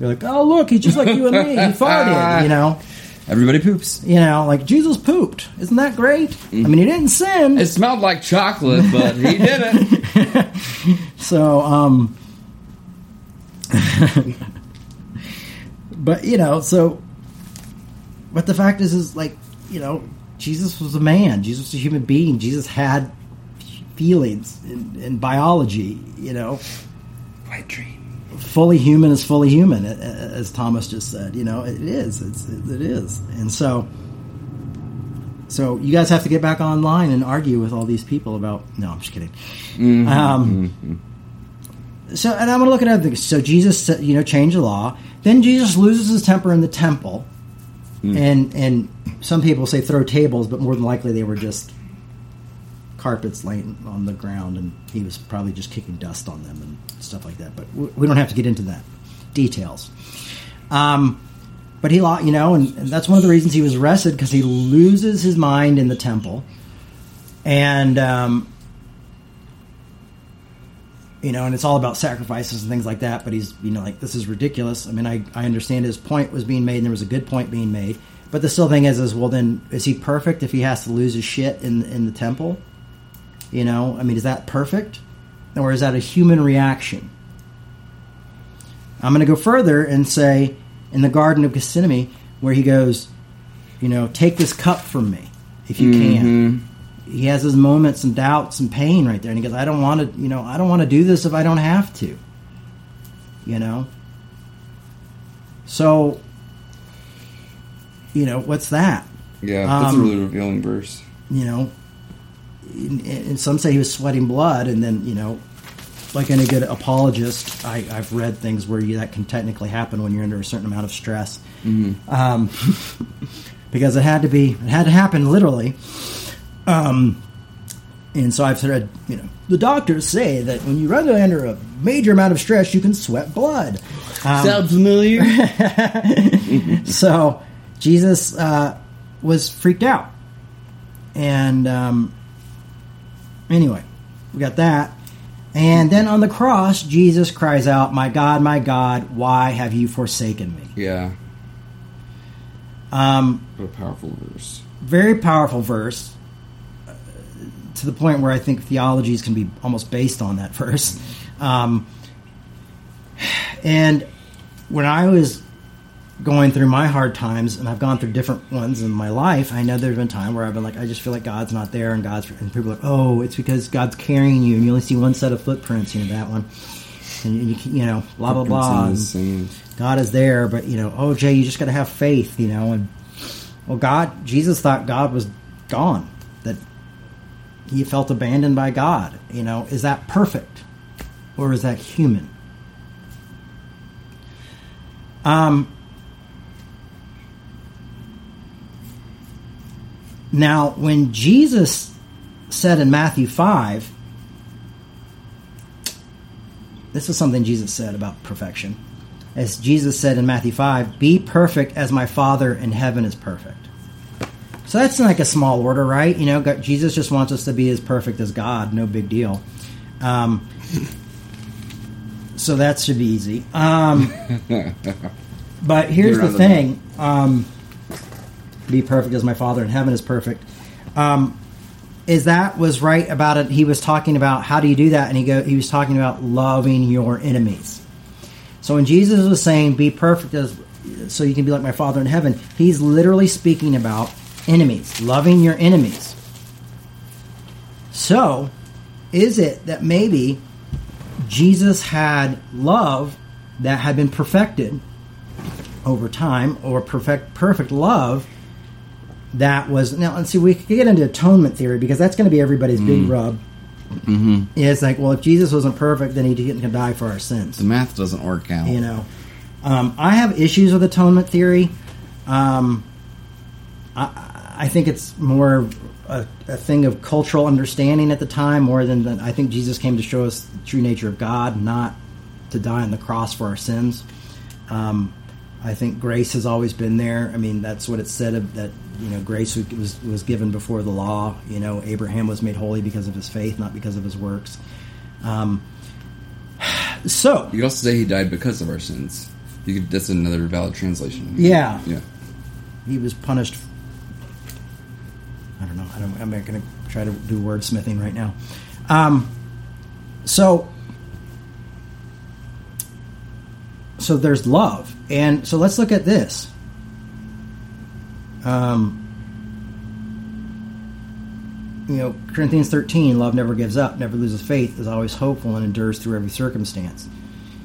They're like, oh, look, he's just like you and me. He farted, you know. Everybody poops. You know, like, Jesus pooped. Isn't that great? Mm-hmm. I mean, he didn't sin. It smelled like chocolate, but he didn't. So, um... but, you know, so... But the fact is, is, like, you know, Jesus was a man. Jesus was a human being. Jesus had... feelings in, in biology, you know. White dream. Fully human is fully human, as Thomas just said. You know, it is. It's, it is. And so, so you guys have to get back online and argue with all these people about. No, I'm just kidding. Mm-hmm. Um, mm-hmm. So, and I'm going to look at other things. So Jesus, you know, changed the law. Then Jesus loses his temper in the temple, mm. and and some people say throw tables, but more than likely they were just. Carpets laying on the ground, and he was probably just kicking dust on them and stuff like that. But we don't have to get into that details. Um, but he, you know, and, and that's one of the reasons he was arrested, because he loses his mind in the temple, and um, you know, and it's all about sacrifices and things like that. But he's, you know, like, this is ridiculous. I mean, I I understand his point was being made, and there was a good point being made. But the still thing is, is well, then is he perfect if he has to lose his shit in in the temple? You know, I mean, is that perfect, or is that a human reaction? I'm going to go further and say, in the Garden of Gethsemane, where he goes, you know, take this cup from me if you mm-hmm. can. He has his moments, some doubt, some pain right there, and he goes, I don't want to, you know, I don't want to do this if I don't have to. You know, so. You know, what's that? Yeah, that's um, a really revealing verse. You know, and some say he was sweating blood, and then, you know, like any good apologist, I, I've read things where you, that can technically happen when you're under a certain amount of stress. Mm-hmm. Um, because it had to be, it had to happen literally. Um, and so I've read, you know, the doctors say that when you run under a major amount of stress, you can sweat blood. Um, Sounds familiar. So... Jesus uh, was freaked out. And um, anyway, we got that. And then on the cross, Jesus cries out, "My God, my God, why have you forsaken me?" Yeah. Um, what a powerful verse. Very powerful verse, uh, to the point where I think theologies can be almost based on that verse. Um, and when I was... going through my hard times, and I've gone through different ones in my life, I know there's been time where I've been like, I just feel like God's not there, and God's, and people are like, oh, it's because God's carrying you, and you only see one set of footprints, you know, that one, and you, you know, blah, blah, blah, and God is there, but, you know, oh, Jay, you just got to have faith, you know, and, well, God, Jesus thought God was gone, that he felt abandoned by God, you know, is that perfect, or is that human? Um... Now, when Jesus said in Matthew five, this is something Jesus said about perfection. As Jesus said in Matthew five, "Be perfect as my Father in heaven is perfect." So that's like a small order, right? You know, God, Jesus just wants us to be as perfect as God. No big deal. Um, so that should be easy. Um, but here's the thing. Um, Be perfect as my Father in heaven is perfect. Um, is that was right about it? He was talking about how do you do that, and he go he was talking about loving your enemies. So when Jesus was saying be perfect as so you can be like my Father in heaven, he's literally speaking about enemies, loving your enemies. So, is it that maybe Jesus had love that had been perfected over time, or perfect perfect love? That was now. Let's see. We could get into atonement theory because that's going to be everybody's mm. big rub. Mm-hmm. It's like, well, if Jesus wasn't perfect, then he didn't die for our sins. The math doesn't work out. You know, um, I have issues with atonement theory. Um, I, I think it's more a, a thing of cultural understanding at the time, more than the, I think Jesus came to show us the true nature of God, not to die on the cross for our sins. Um, I think grace has always been there. I mean, that's what it said that. You know, grace was was given before the law. You know, Abraham was made holy because of his faith, not because of his works. Um, so you also say he died because of our sins. You could, that's another valid translation. Yeah, yeah. He was punished. I don't know. I don't, I'm not going to try to do wordsmithing right now. Um, so, so there's love, and so let's look at this. Um, you know, Corinthians thirteen, love never gives up, never loses faith, is always hopeful, and endures through every circumstance.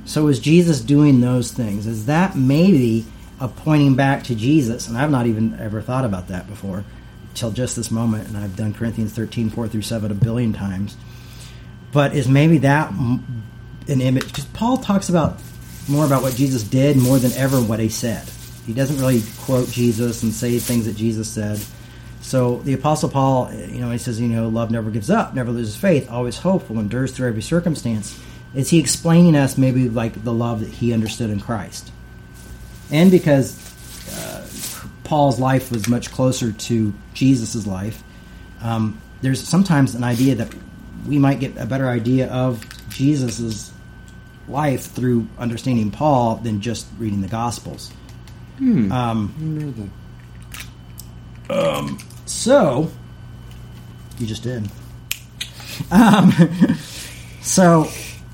So is Jesus doing those things? Is that maybe a pointing back to Jesus? And I've not even ever thought about that before till just this moment, and I've done Corinthians thirteen, four through seven a billion times. But is maybe that an image? Because Paul talks about more about what Jesus did more than ever what he said. He doesn't really quote Jesus and say things that Jesus said. So the Apostle Paul, you know, he says, you know, love never gives up, never loses faith, always hopeful, endures through every circumstance. Is he explaining us maybe like the love that he understood in Christ? And because uh, Paul's life was much closer to Jesus' life, um, there's sometimes an idea that we might get a better idea of Jesus' life through understanding Paul than just reading the Gospels. Hmm. Um, Um, so, you just did. Um, so,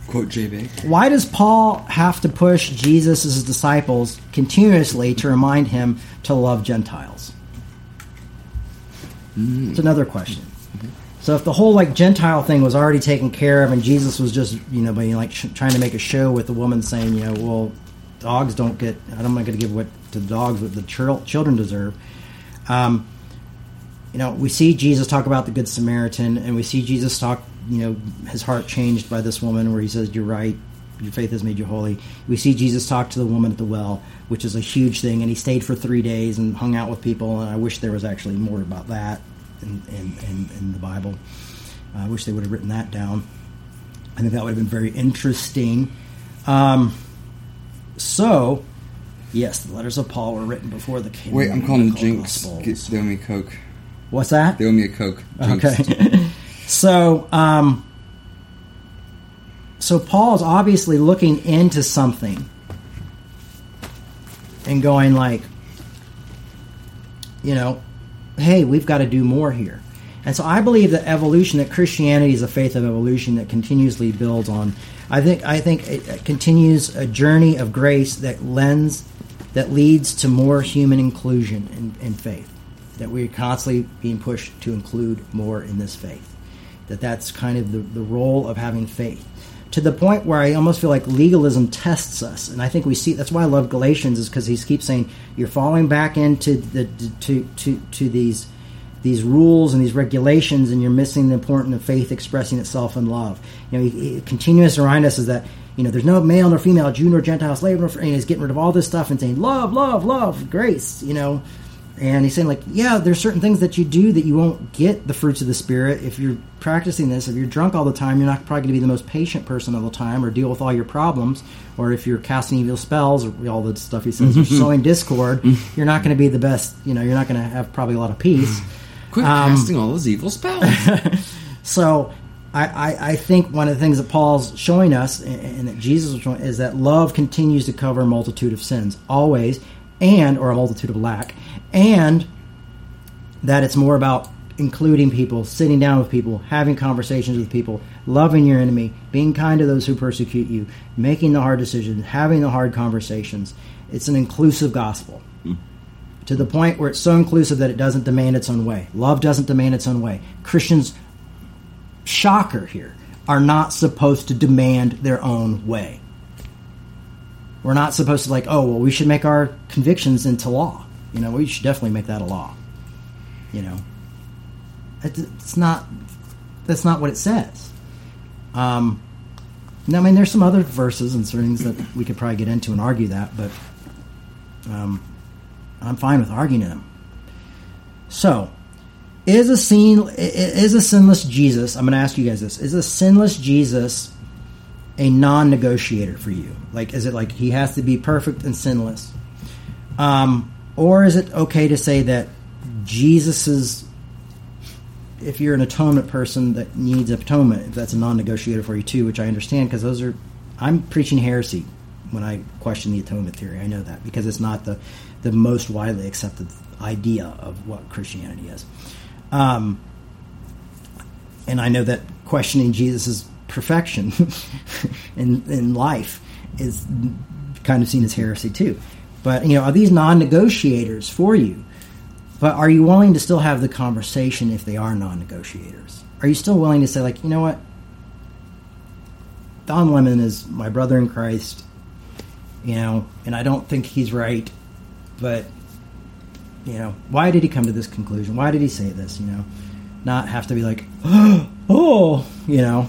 quote Jay Baker. Why does Paul have to push Jesus' disciples continuously to remind him to love Gentiles? Mm. It's another question. Mm-hmm. So if the whole like Gentile thing was already taken care of, and Jesus was just you know being like sh- trying to make a show with the woman saying you know well dogs don't get I'm not going to give what to the dogs what the ch- children deserve. Um, you know we see Jesus talk about the Good Samaritan, and we see Jesus talk you know his heart changed by this woman where he says you're right, your faith has made you holy. We see Jesus talk to the woman at the well, which is a huge thing, and he stayed for three days and hung out with people, and I wish there was actually more about that in, in, in, in the Bible. Uh, I wish they would have written that down. I think that would have been very interesting. Um, so, yes, the letters of Paul were written before the King. Wait, I'm calling Jinx. They owe me a Coke. What's that? They owe me a Coke. Jinx. Okay. so, um... So Paul's obviously looking into something and going like, you know, hey, we've got to do more here. And so I believe that evolution, that Christianity is a faith of evolution that continuously builds on. I think I think it, it continues a journey of grace that lends, that leads to more human inclusion in, in faith, that we're constantly being pushed to include more in this faith, that that's kind of the, the role of having faith. To the point where I almost feel like legalism tests us, and I think we see that's why I love Galatians is because he keeps saying you're falling back into the to to to these these rules and these regulations, and you're missing the importance of faith expressing itself in love. You know, he, he continues to remind us is that you know there's no male nor female, Jew nor Gentile, slave nor free, and he's getting rid of all this stuff and saying love, love, love, grace. You know, and he's saying like yeah, there's certain things that you do that you won't get the fruits of the Spirit if you're practicing this. If you're drunk all the time, you're not probably going to be the most patient person all the time or deal with all your problems, or if you're casting evil spells or all the stuff he says, mm-hmm. or sowing discord, you're not going to be the best, you know, you're not going to have probably a lot of peace. Quit um, casting all those evil spells. So I, I, I think one of the things that Paul's showing us and, and that Jesus was showing is that love continues to cover a multitude of sins always, and or a multitude of lack, and that it's more about including people, sitting down with people, having conversations with people, loving your enemy, being kind to those who persecute you, making the hard decisions, having the hard conversations. It's an inclusive gospel mm. to the point where it's so inclusive that it doesn't demand its own way. Love doesn't demand its own way. Christians, shocker here, are not supposed to demand their own way. We're not supposed to like, oh, well, we should make our convictions into law. You know, we should definitely make that a law. You know, it's not, that's not what it says. Um, now, I mean, there's some other verses and things that we could probably get into and argue that, but um, I'm fine with arguing them. So, is a sin, is a sinless Jesus, I'm going to ask you guys this, is a sinless Jesus a non-negotiator for you? Like, is it like he has to be perfect and sinless? Um, or is it okay to say that Jesus's, if you're an atonement person that needs atonement, if that's a non-negotiator for you too, which I understand because those are, I'm preaching heresy when I question the atonement theory. I know that because it's not the, the most widely accepted idea of what Christianity is. Um, and I know that questioning Jesus's perfection in in life is kind of seen as heresy too. But, you know, are these non-negotiators for you? But are you willing to still have the conversation if they are non-negotiators? Are you still willing to say, like, you know what? Don Lemon is my brother in Christ, you know, and I don't think he's right, but, you know, why did he come to this conclusion? Why did he say this, you know? Not have to be like, oh, you know,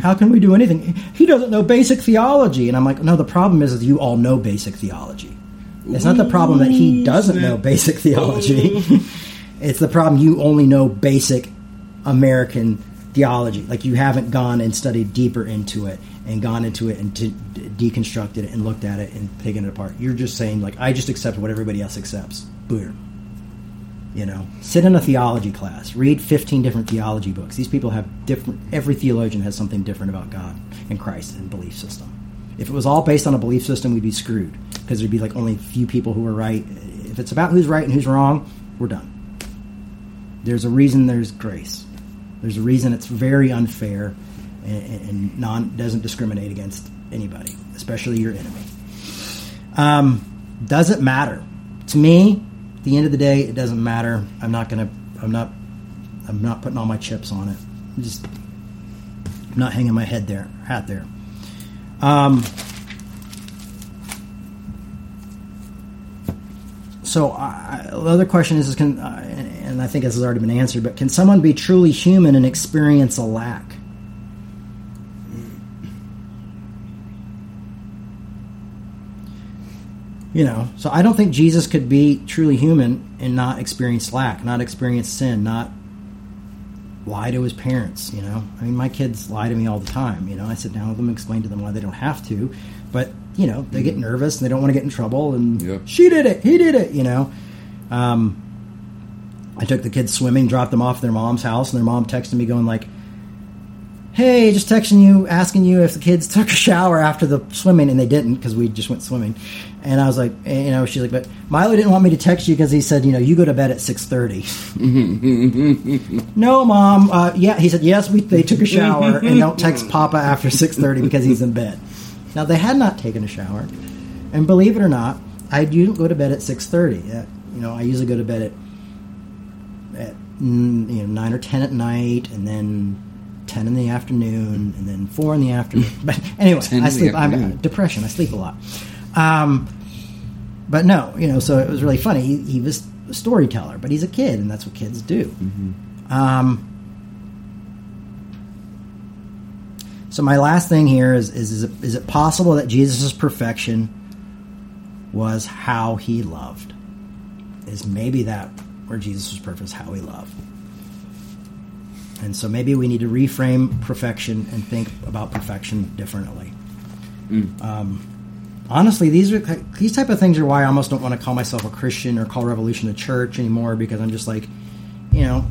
how can we do anything? He doesn't know basic theology. And I'm like, no, the problem is, is you all know basic theology. It's not the problem that he doesn't know basic theology. It's the problem you only know basic American theology. Like you haven't gone and studied deeper into it and gone into it and de- deconstructed it and looked at it and taken it apart. You're just saying like, I just accept what everybody else accepts. Boom. You know, sit in a theology class, read fifteen different theology books. These people have different, every theologian has something different about God and Christ and belief system. If it was all based on a belief system, we'd be screwed because there'd be like only a few people who are right. If it's about who's right and who's wrong, we're done. There's a reason there's grace. There's a reason it's very unfair and, and non doesn't discriminate against anybody, especially your enemy. Um, doesn't matter to me. At the end of the day, it doesn't matter. I'm not gonna. I'm not. I'm not putting all my chips on it. I'm just. I'm not hanging my head there. Hat there. Um. So I, the other question is, is can, uh, and I think this has already been answered, but can someone be truly human and experience a lack? You know, so I don't think Jesus could be truly human and not experience lack, not experience sin, not lie to his parents, you know. I mean, my kids lie to me all the time, you know. I sit down with them and explain to them why they don't have to, but you know, they get nervous and they don't want to get in trouble. And yeah. She did it. He did it. You know, um, I took the kids swimming, dropped them off at their mom's house, and their mom texted me going like, "Hey, just texting you, asking you if the kids took a shower after the swimming," and they didn't because we just went swimming. And I was like, you know, she's like, "But Milo didn't want me to text you because he said, you know, you go to bed at six thirty." No, mom. Uh, yeah, he said, "Yes, we they took a shower, and don't text Papa after six thirty because he's in bed." Now, they had not taken a shower, and believe it or not, I didn't go to bed at six thirty. You know, I usually go to bed at, at you know, nine or ten at night, and then ten in the afternoon, and then four in the afternoon. But anyway, I sleep. I'm uh, depression. I sleep a lot. Um, but no, you know, so it was really funny. He, he was a storyteller, but he's a kid, and that's what kids do. Mm-hmm. Um So my last thing here is, is, is, it, is it possible that Jesus' perfection was how he loved? Is maybe that where Jesus was perfect, is how he loved? And so maybe we need to reframe perfection and think about perfection differently. Mm. Um, honestly, these are, these type of things are why I almost don't want to call myself a Christian or call Revolution a church anymore, because I'm just like, you know,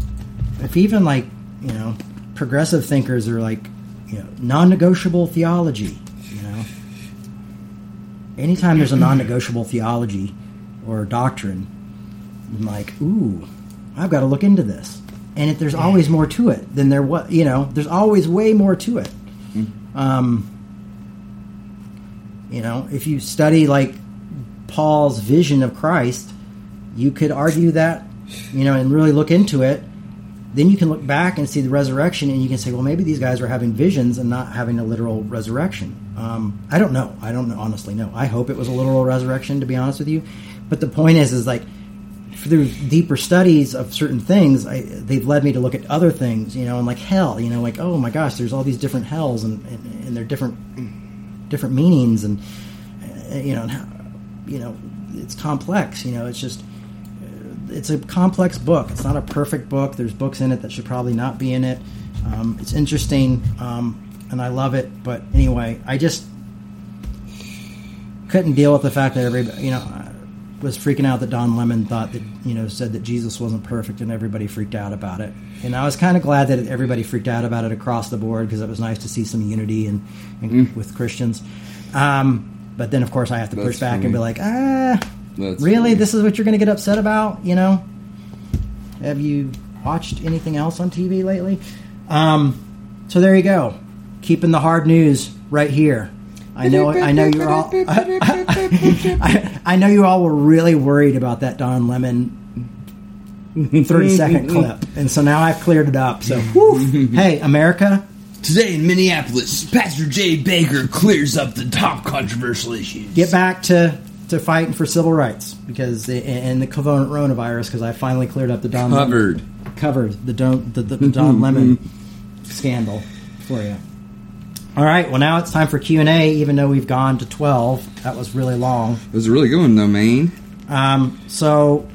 if even like, you know, progressive thinkers are like, you know, non-negotiable theology, you know. Anytime there's a non-negotiable theology or doctrine, I'm like, ooh, I've got to look into this. And if there's always more to it than there was, you know, there's always way more to it. Um, you know, if you study, like, Paul's vision of Christ, you could argue that, you know, and really look into it. Then you can look back and see the resurrection, and you can say, well, maybe these guys were having visions and not having a literal resurrection. Um, I don't know. I don't know, honestly know. I hope it was a literal resurrection, to be honest with you. But the point is, is like, through deeper studies of certain things, I, they've led me to look at other things, you know, and like hell, you know, like, oh my gosh, there's all these different hells, and, and, and they're different, different meanings, and, you know, and how, you know, it's complex, you know, it's just, it's a complex book. It's not a perfect book. There's books in it that should probably not be in it. Um, it's interesting, um, and I love it. But anyway, I just couldn't deal with the fact that everybody, you know, I was freaking out that Don Lemon thought that, you know, said that Jesus wasn't perfect, and everybody freaked out about it. And I was kind of glad that everybody freaked out about it across the board, because it was nice to see some unity and, and mm. with Christians. Um, but then, of course, I have to That's push back funny. and be like, ah... That's really funny. This is what you're going to get upset about, you know? Have you watched anything else on T V lately? Um, so there you go. Keeping the hard news right here. I know I know you all I, I, I know you all were really worried about that Don Lemon thirty second clip. And so now I've cleared it up. So whew. Hey, America. Today in Minneapolis, Pastor Jay Baker clears up the top controversial issues. Get back to To fighting for civil rights, because they, and the coronavirus, because I finally cleared up the Don covered Lemon, covered the Don the, the, the Don Lemon scandal for you. All right, well now it's time for Q and A. Even though we've gone to twelve, that was really long. It was a really good one, though, man. Um, so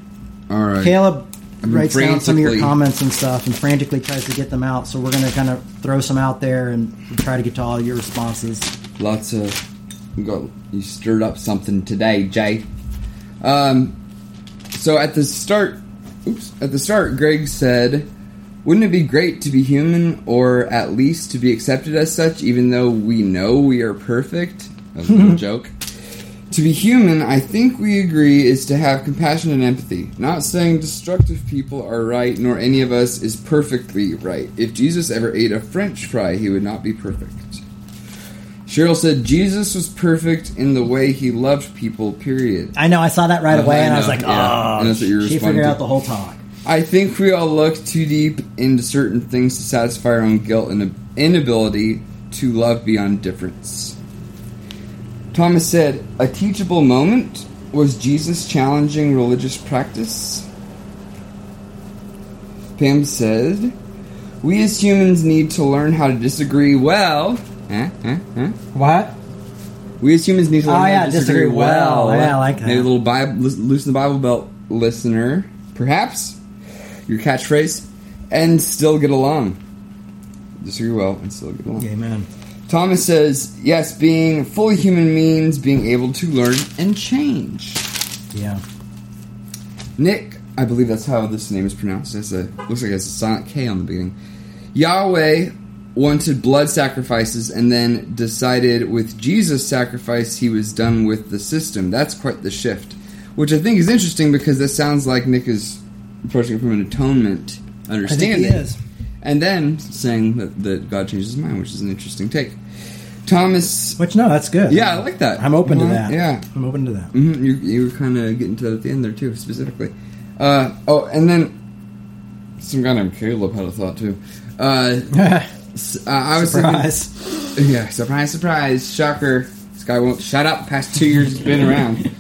all right, Caleb writes down some of your comments and stuff, and frantically tries to get them out. So we're going to kind of throw some out there and try to get to all your responses. Lots of. We got you stirred up something today, Jay. Um, so at the start, oops, at the start, Greg said, "Wouldn't it be great to be human, or at least to be accepted as such, even though we know we are perfect?" That was a joke. To be human, I think we agree, is to have compassion and empathy. Not saying destructive people are right, nor any of us is perfectly right. If Jesus ever ate a French fry, he would not be perfect. Cheryl said, Jesus was perfect in the way he loved people, period. I know, I saw that right uh, away, I and know, I was like, yeah. oh, and that's what you she figured out the whole talk. I think we all look too deep into certain things to satisfy our own guilt and inability to love beyond difference. Thomas said, a teachable moment was Jesus challenging religious practice. Pam said, we as humans need to learn how to disagree well. Eh, eh, eh. What? We as humans need to learn oh, how yeah, to disagree, disagree well. well. Yeah, I like that. Maybe a little Bible, loosen the Bible belt listener, perhaps, your catchphrase, and still get along. Disagree well and still get along. Amen. Thomas says, yes, being fully human means being able to learn and change. Yeah. Nick, I believe that's how this name is pronounced. It looks like it's a silent K on the beginning. Yahweh wanted blood sacrifices and then decided with Jesus' sacrifice he was done with the system. That's quite the shift. Which I think is interesting because this sounds like Nick is approaching it from an atonement understanding. I think he is. And then saying that, that God changed his mind, which is an interesting take. Thomas... Which, no, that's good. Yeah, I like that. I'm open well, to that. Yeah. I'm open to that. Mm-hmm. You, you were kind of getting to that at the end there, too, specifically. Uh, oh, and then some guy named Caleb had a thought, too. Uh, uh, I was surprise. Thinking, yeah, surprise, surprise. Shocker. This guy won't shut up. Past two years he's been around.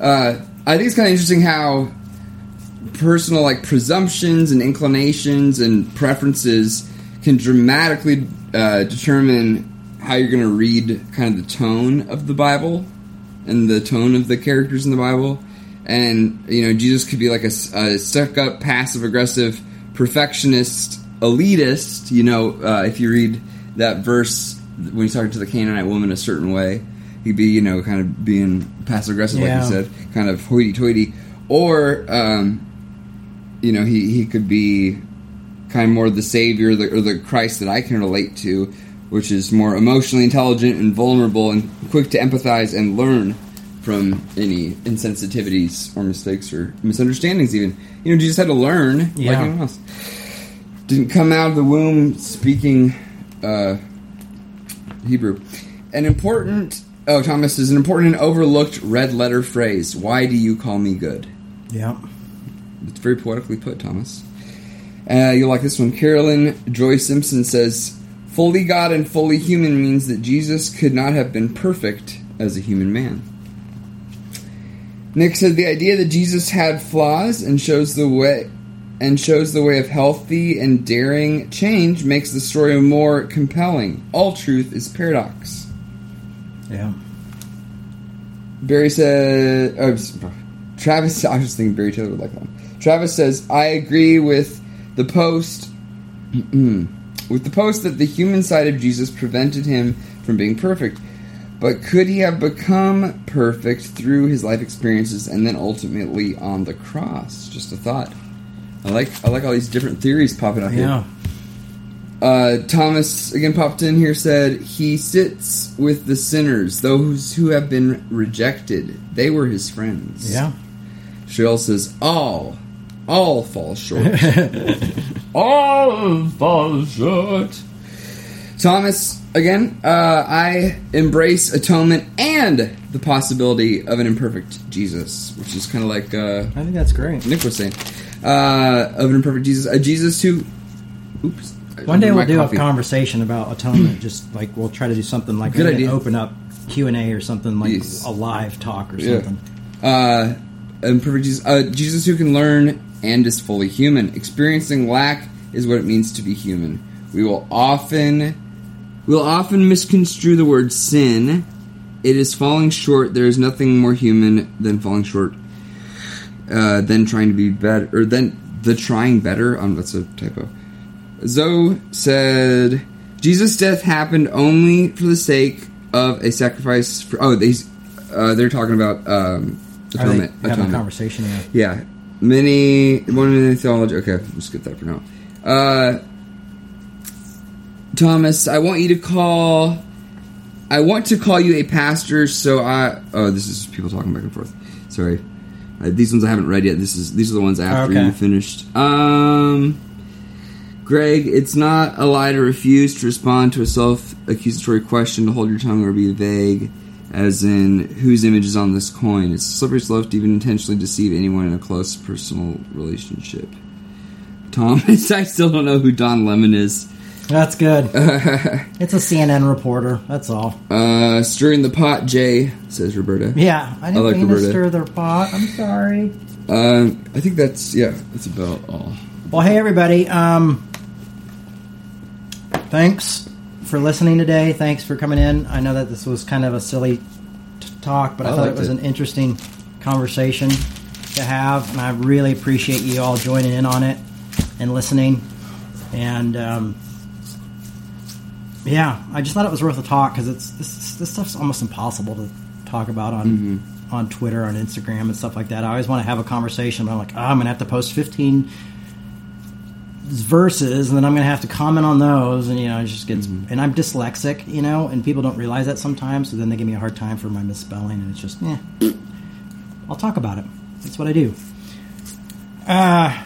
Uh, I think it's kind of interesting how... personal like presumptions and inclinations and preferences can dramatically uh, determine how you're going to read kind of the tone of the Bible and the tone of the characters in the Bible. And, you know, Jesus could be like a, a stuck-up, passive-aggressive, perfectionist, elitist, you know, uh, if you read that verse when he's talking to the Canaanite woman a certain way, he'd be, you know, kind of being passive-aggressive, yeah. like you said, kind of hoity-toity. Or, um... you know, he, he could be kind of more the Savior the, or the Christ that I can relate to, which is more emotionally intelligent and vulnerable and quick to empathize and learn from any insensitivities or mistakes or misunderstandings even. You know, Jesus had to learn yeah. like anyone else. Didn't come out of the womb speaking uh, Hebrew. An important, oh, Thomas is an important and overlooked red letter phrase. Why do you call me good? Yeah. It's very poetically put, Thomas. Uh, you'll like this one. Carolyn Joy Simpson says, fully God and fully human means that Jesus could not have been perfect as a human man. Nick said, the idea that Jesus had flaws and shows the way and shows the way of healthy and daring change makes the story more compelling. All truth is paradox. Yeah. Barry said... Oh, Travis... I was thinking Barry Taylor would like that one. Travis says, I agree with the post with the post that the human side of Jesus prevented him from being perfect. But could he have become perfect through his life experiences and then ultimately on the cross? Just a thought. I like I like all these different theories popping up yeah. here. Uh, Thomas, again, popped in here, said, he sits with the sinners, those who have been rejected. They were his friends. Yeah. Cheryl says, all... all fall short. All fall short. Thomas, again, uh, I embrace atonement and the possibility of an imperfect Jesus, which is kind of like... Uh, I think that's great. Nick was saying. Uh, of an imperfect Jesus. A Jesus who... Oops. One day we'll do coffee. A conversation about atonement. Just like we'll try to do something like... Good idea. Open up Q and A or something like yes. a live talk or something. Yeah. Uh, imperfect Jesus. Uh, Jesus who can learn... and is fully human. Experiencing lack is what it means to be human. We will often we'll often misconstrue the word sin. It is falling short. There is nothing more human than falling short, uh, than trying to be better, or than the trying better. Um, that's a typo. Zoe said, Jesus' death happened only for the sake of a sacrifice. For, oh, they, uh, they're talking about um, atonement. Are they having a conversation now? Yeah. Many one in theology. Okay, we'll skip that for now. Uh, Thomas, I want you to call. I, I want to call you a pastor, so I... Oh, this is people talking back and forth. Sorry. Uh, these ones I haven't read yet. This is These are the ones after okay. you finished. Um... Greg, it's not a lie to refuse to respond to a self-accusatory question, to hold your tongue or be vague, as in, whose image is on this coin? It's a slippery slope to even intentionally deceive anyone in a close personal relationship. Thomas, I still don't know who Don Lemon is. That's good. Uh, it's a C N N reporter, that's all. Uh, stirring the pot, Jay, says Roberta. Yeah, I didn't I like mean Roberta. to stir their pot, I'm sorry. Uh, I think that's, yeah, that's about all. Well, hey, everybody. Um... Thanks for listening today. Thanks for coming in. I know that this was kind of a silly t- talk, but I, I thought it was it. an interesting conversation to have, and I really appreciate you all joining in on it and listening. And um, yeah, I just thought it was worth a talk because it's this, this stuff's almost impossible to talk about on mm-hmm. on Twitter, on Instagram, and stuff like that. I always want to have a conversation, but I'm like, oh, I'm going to have to post fifteen verses, and then I'm going to have to comment on those, and you know, it just gets. Mm-hmm. And I'm dyslexic, you know, and people don't realize that sometimes. So then they give me a hard time for my misspelling, and it's just, yeah. I'll talk about it. That's what I do. Uh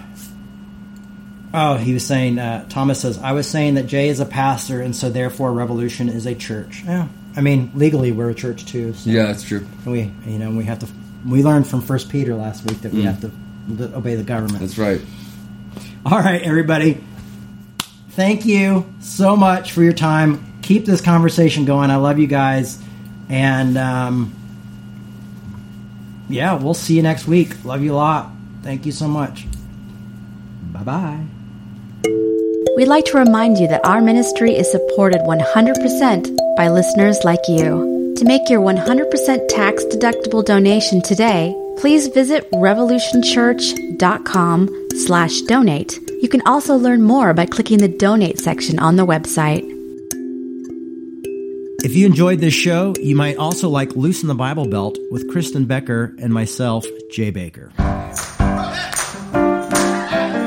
oh, he was saying. Uh, Thomas says, I was saying that Jay is a pastor, and so therefore Revolution is a church. Yeah, I mean legally we're a church too. So yeah, that's true. We, you know, we have to. We learned from First Peter last week that we mm. have to obey the government. That's right. All right, everybody. Thank you so much for your time. Keep this conversation going. I love you guys. And, um, yeah, we'll see you next week. Love you a lot. Thank you so much. Bye-bye. We'd like to remind you that our ministry is supported one hundred percent by listeners like you. To make your one hundred percent tax-deductible donation today, please visit revolution church dot com slash donate. You can also learn more by clicking the donate section on the website. If you enjoyed this show, you might also like Loosen the Bible Belt with Kristen Becker and myself, Jay Baker.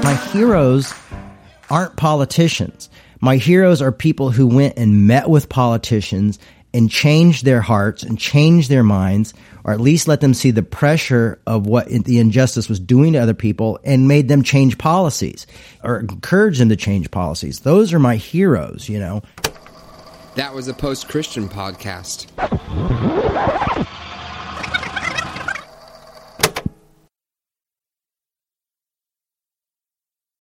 My heroes aren't politicians. My heroes are people who went and met with politicians and change their hearts and change their minds, or at least let them see the pressure of what the injustice was doing to other people and made them change policies or encourage them to change policies. Those are my heroes, you know. That was a post-Christian podcast.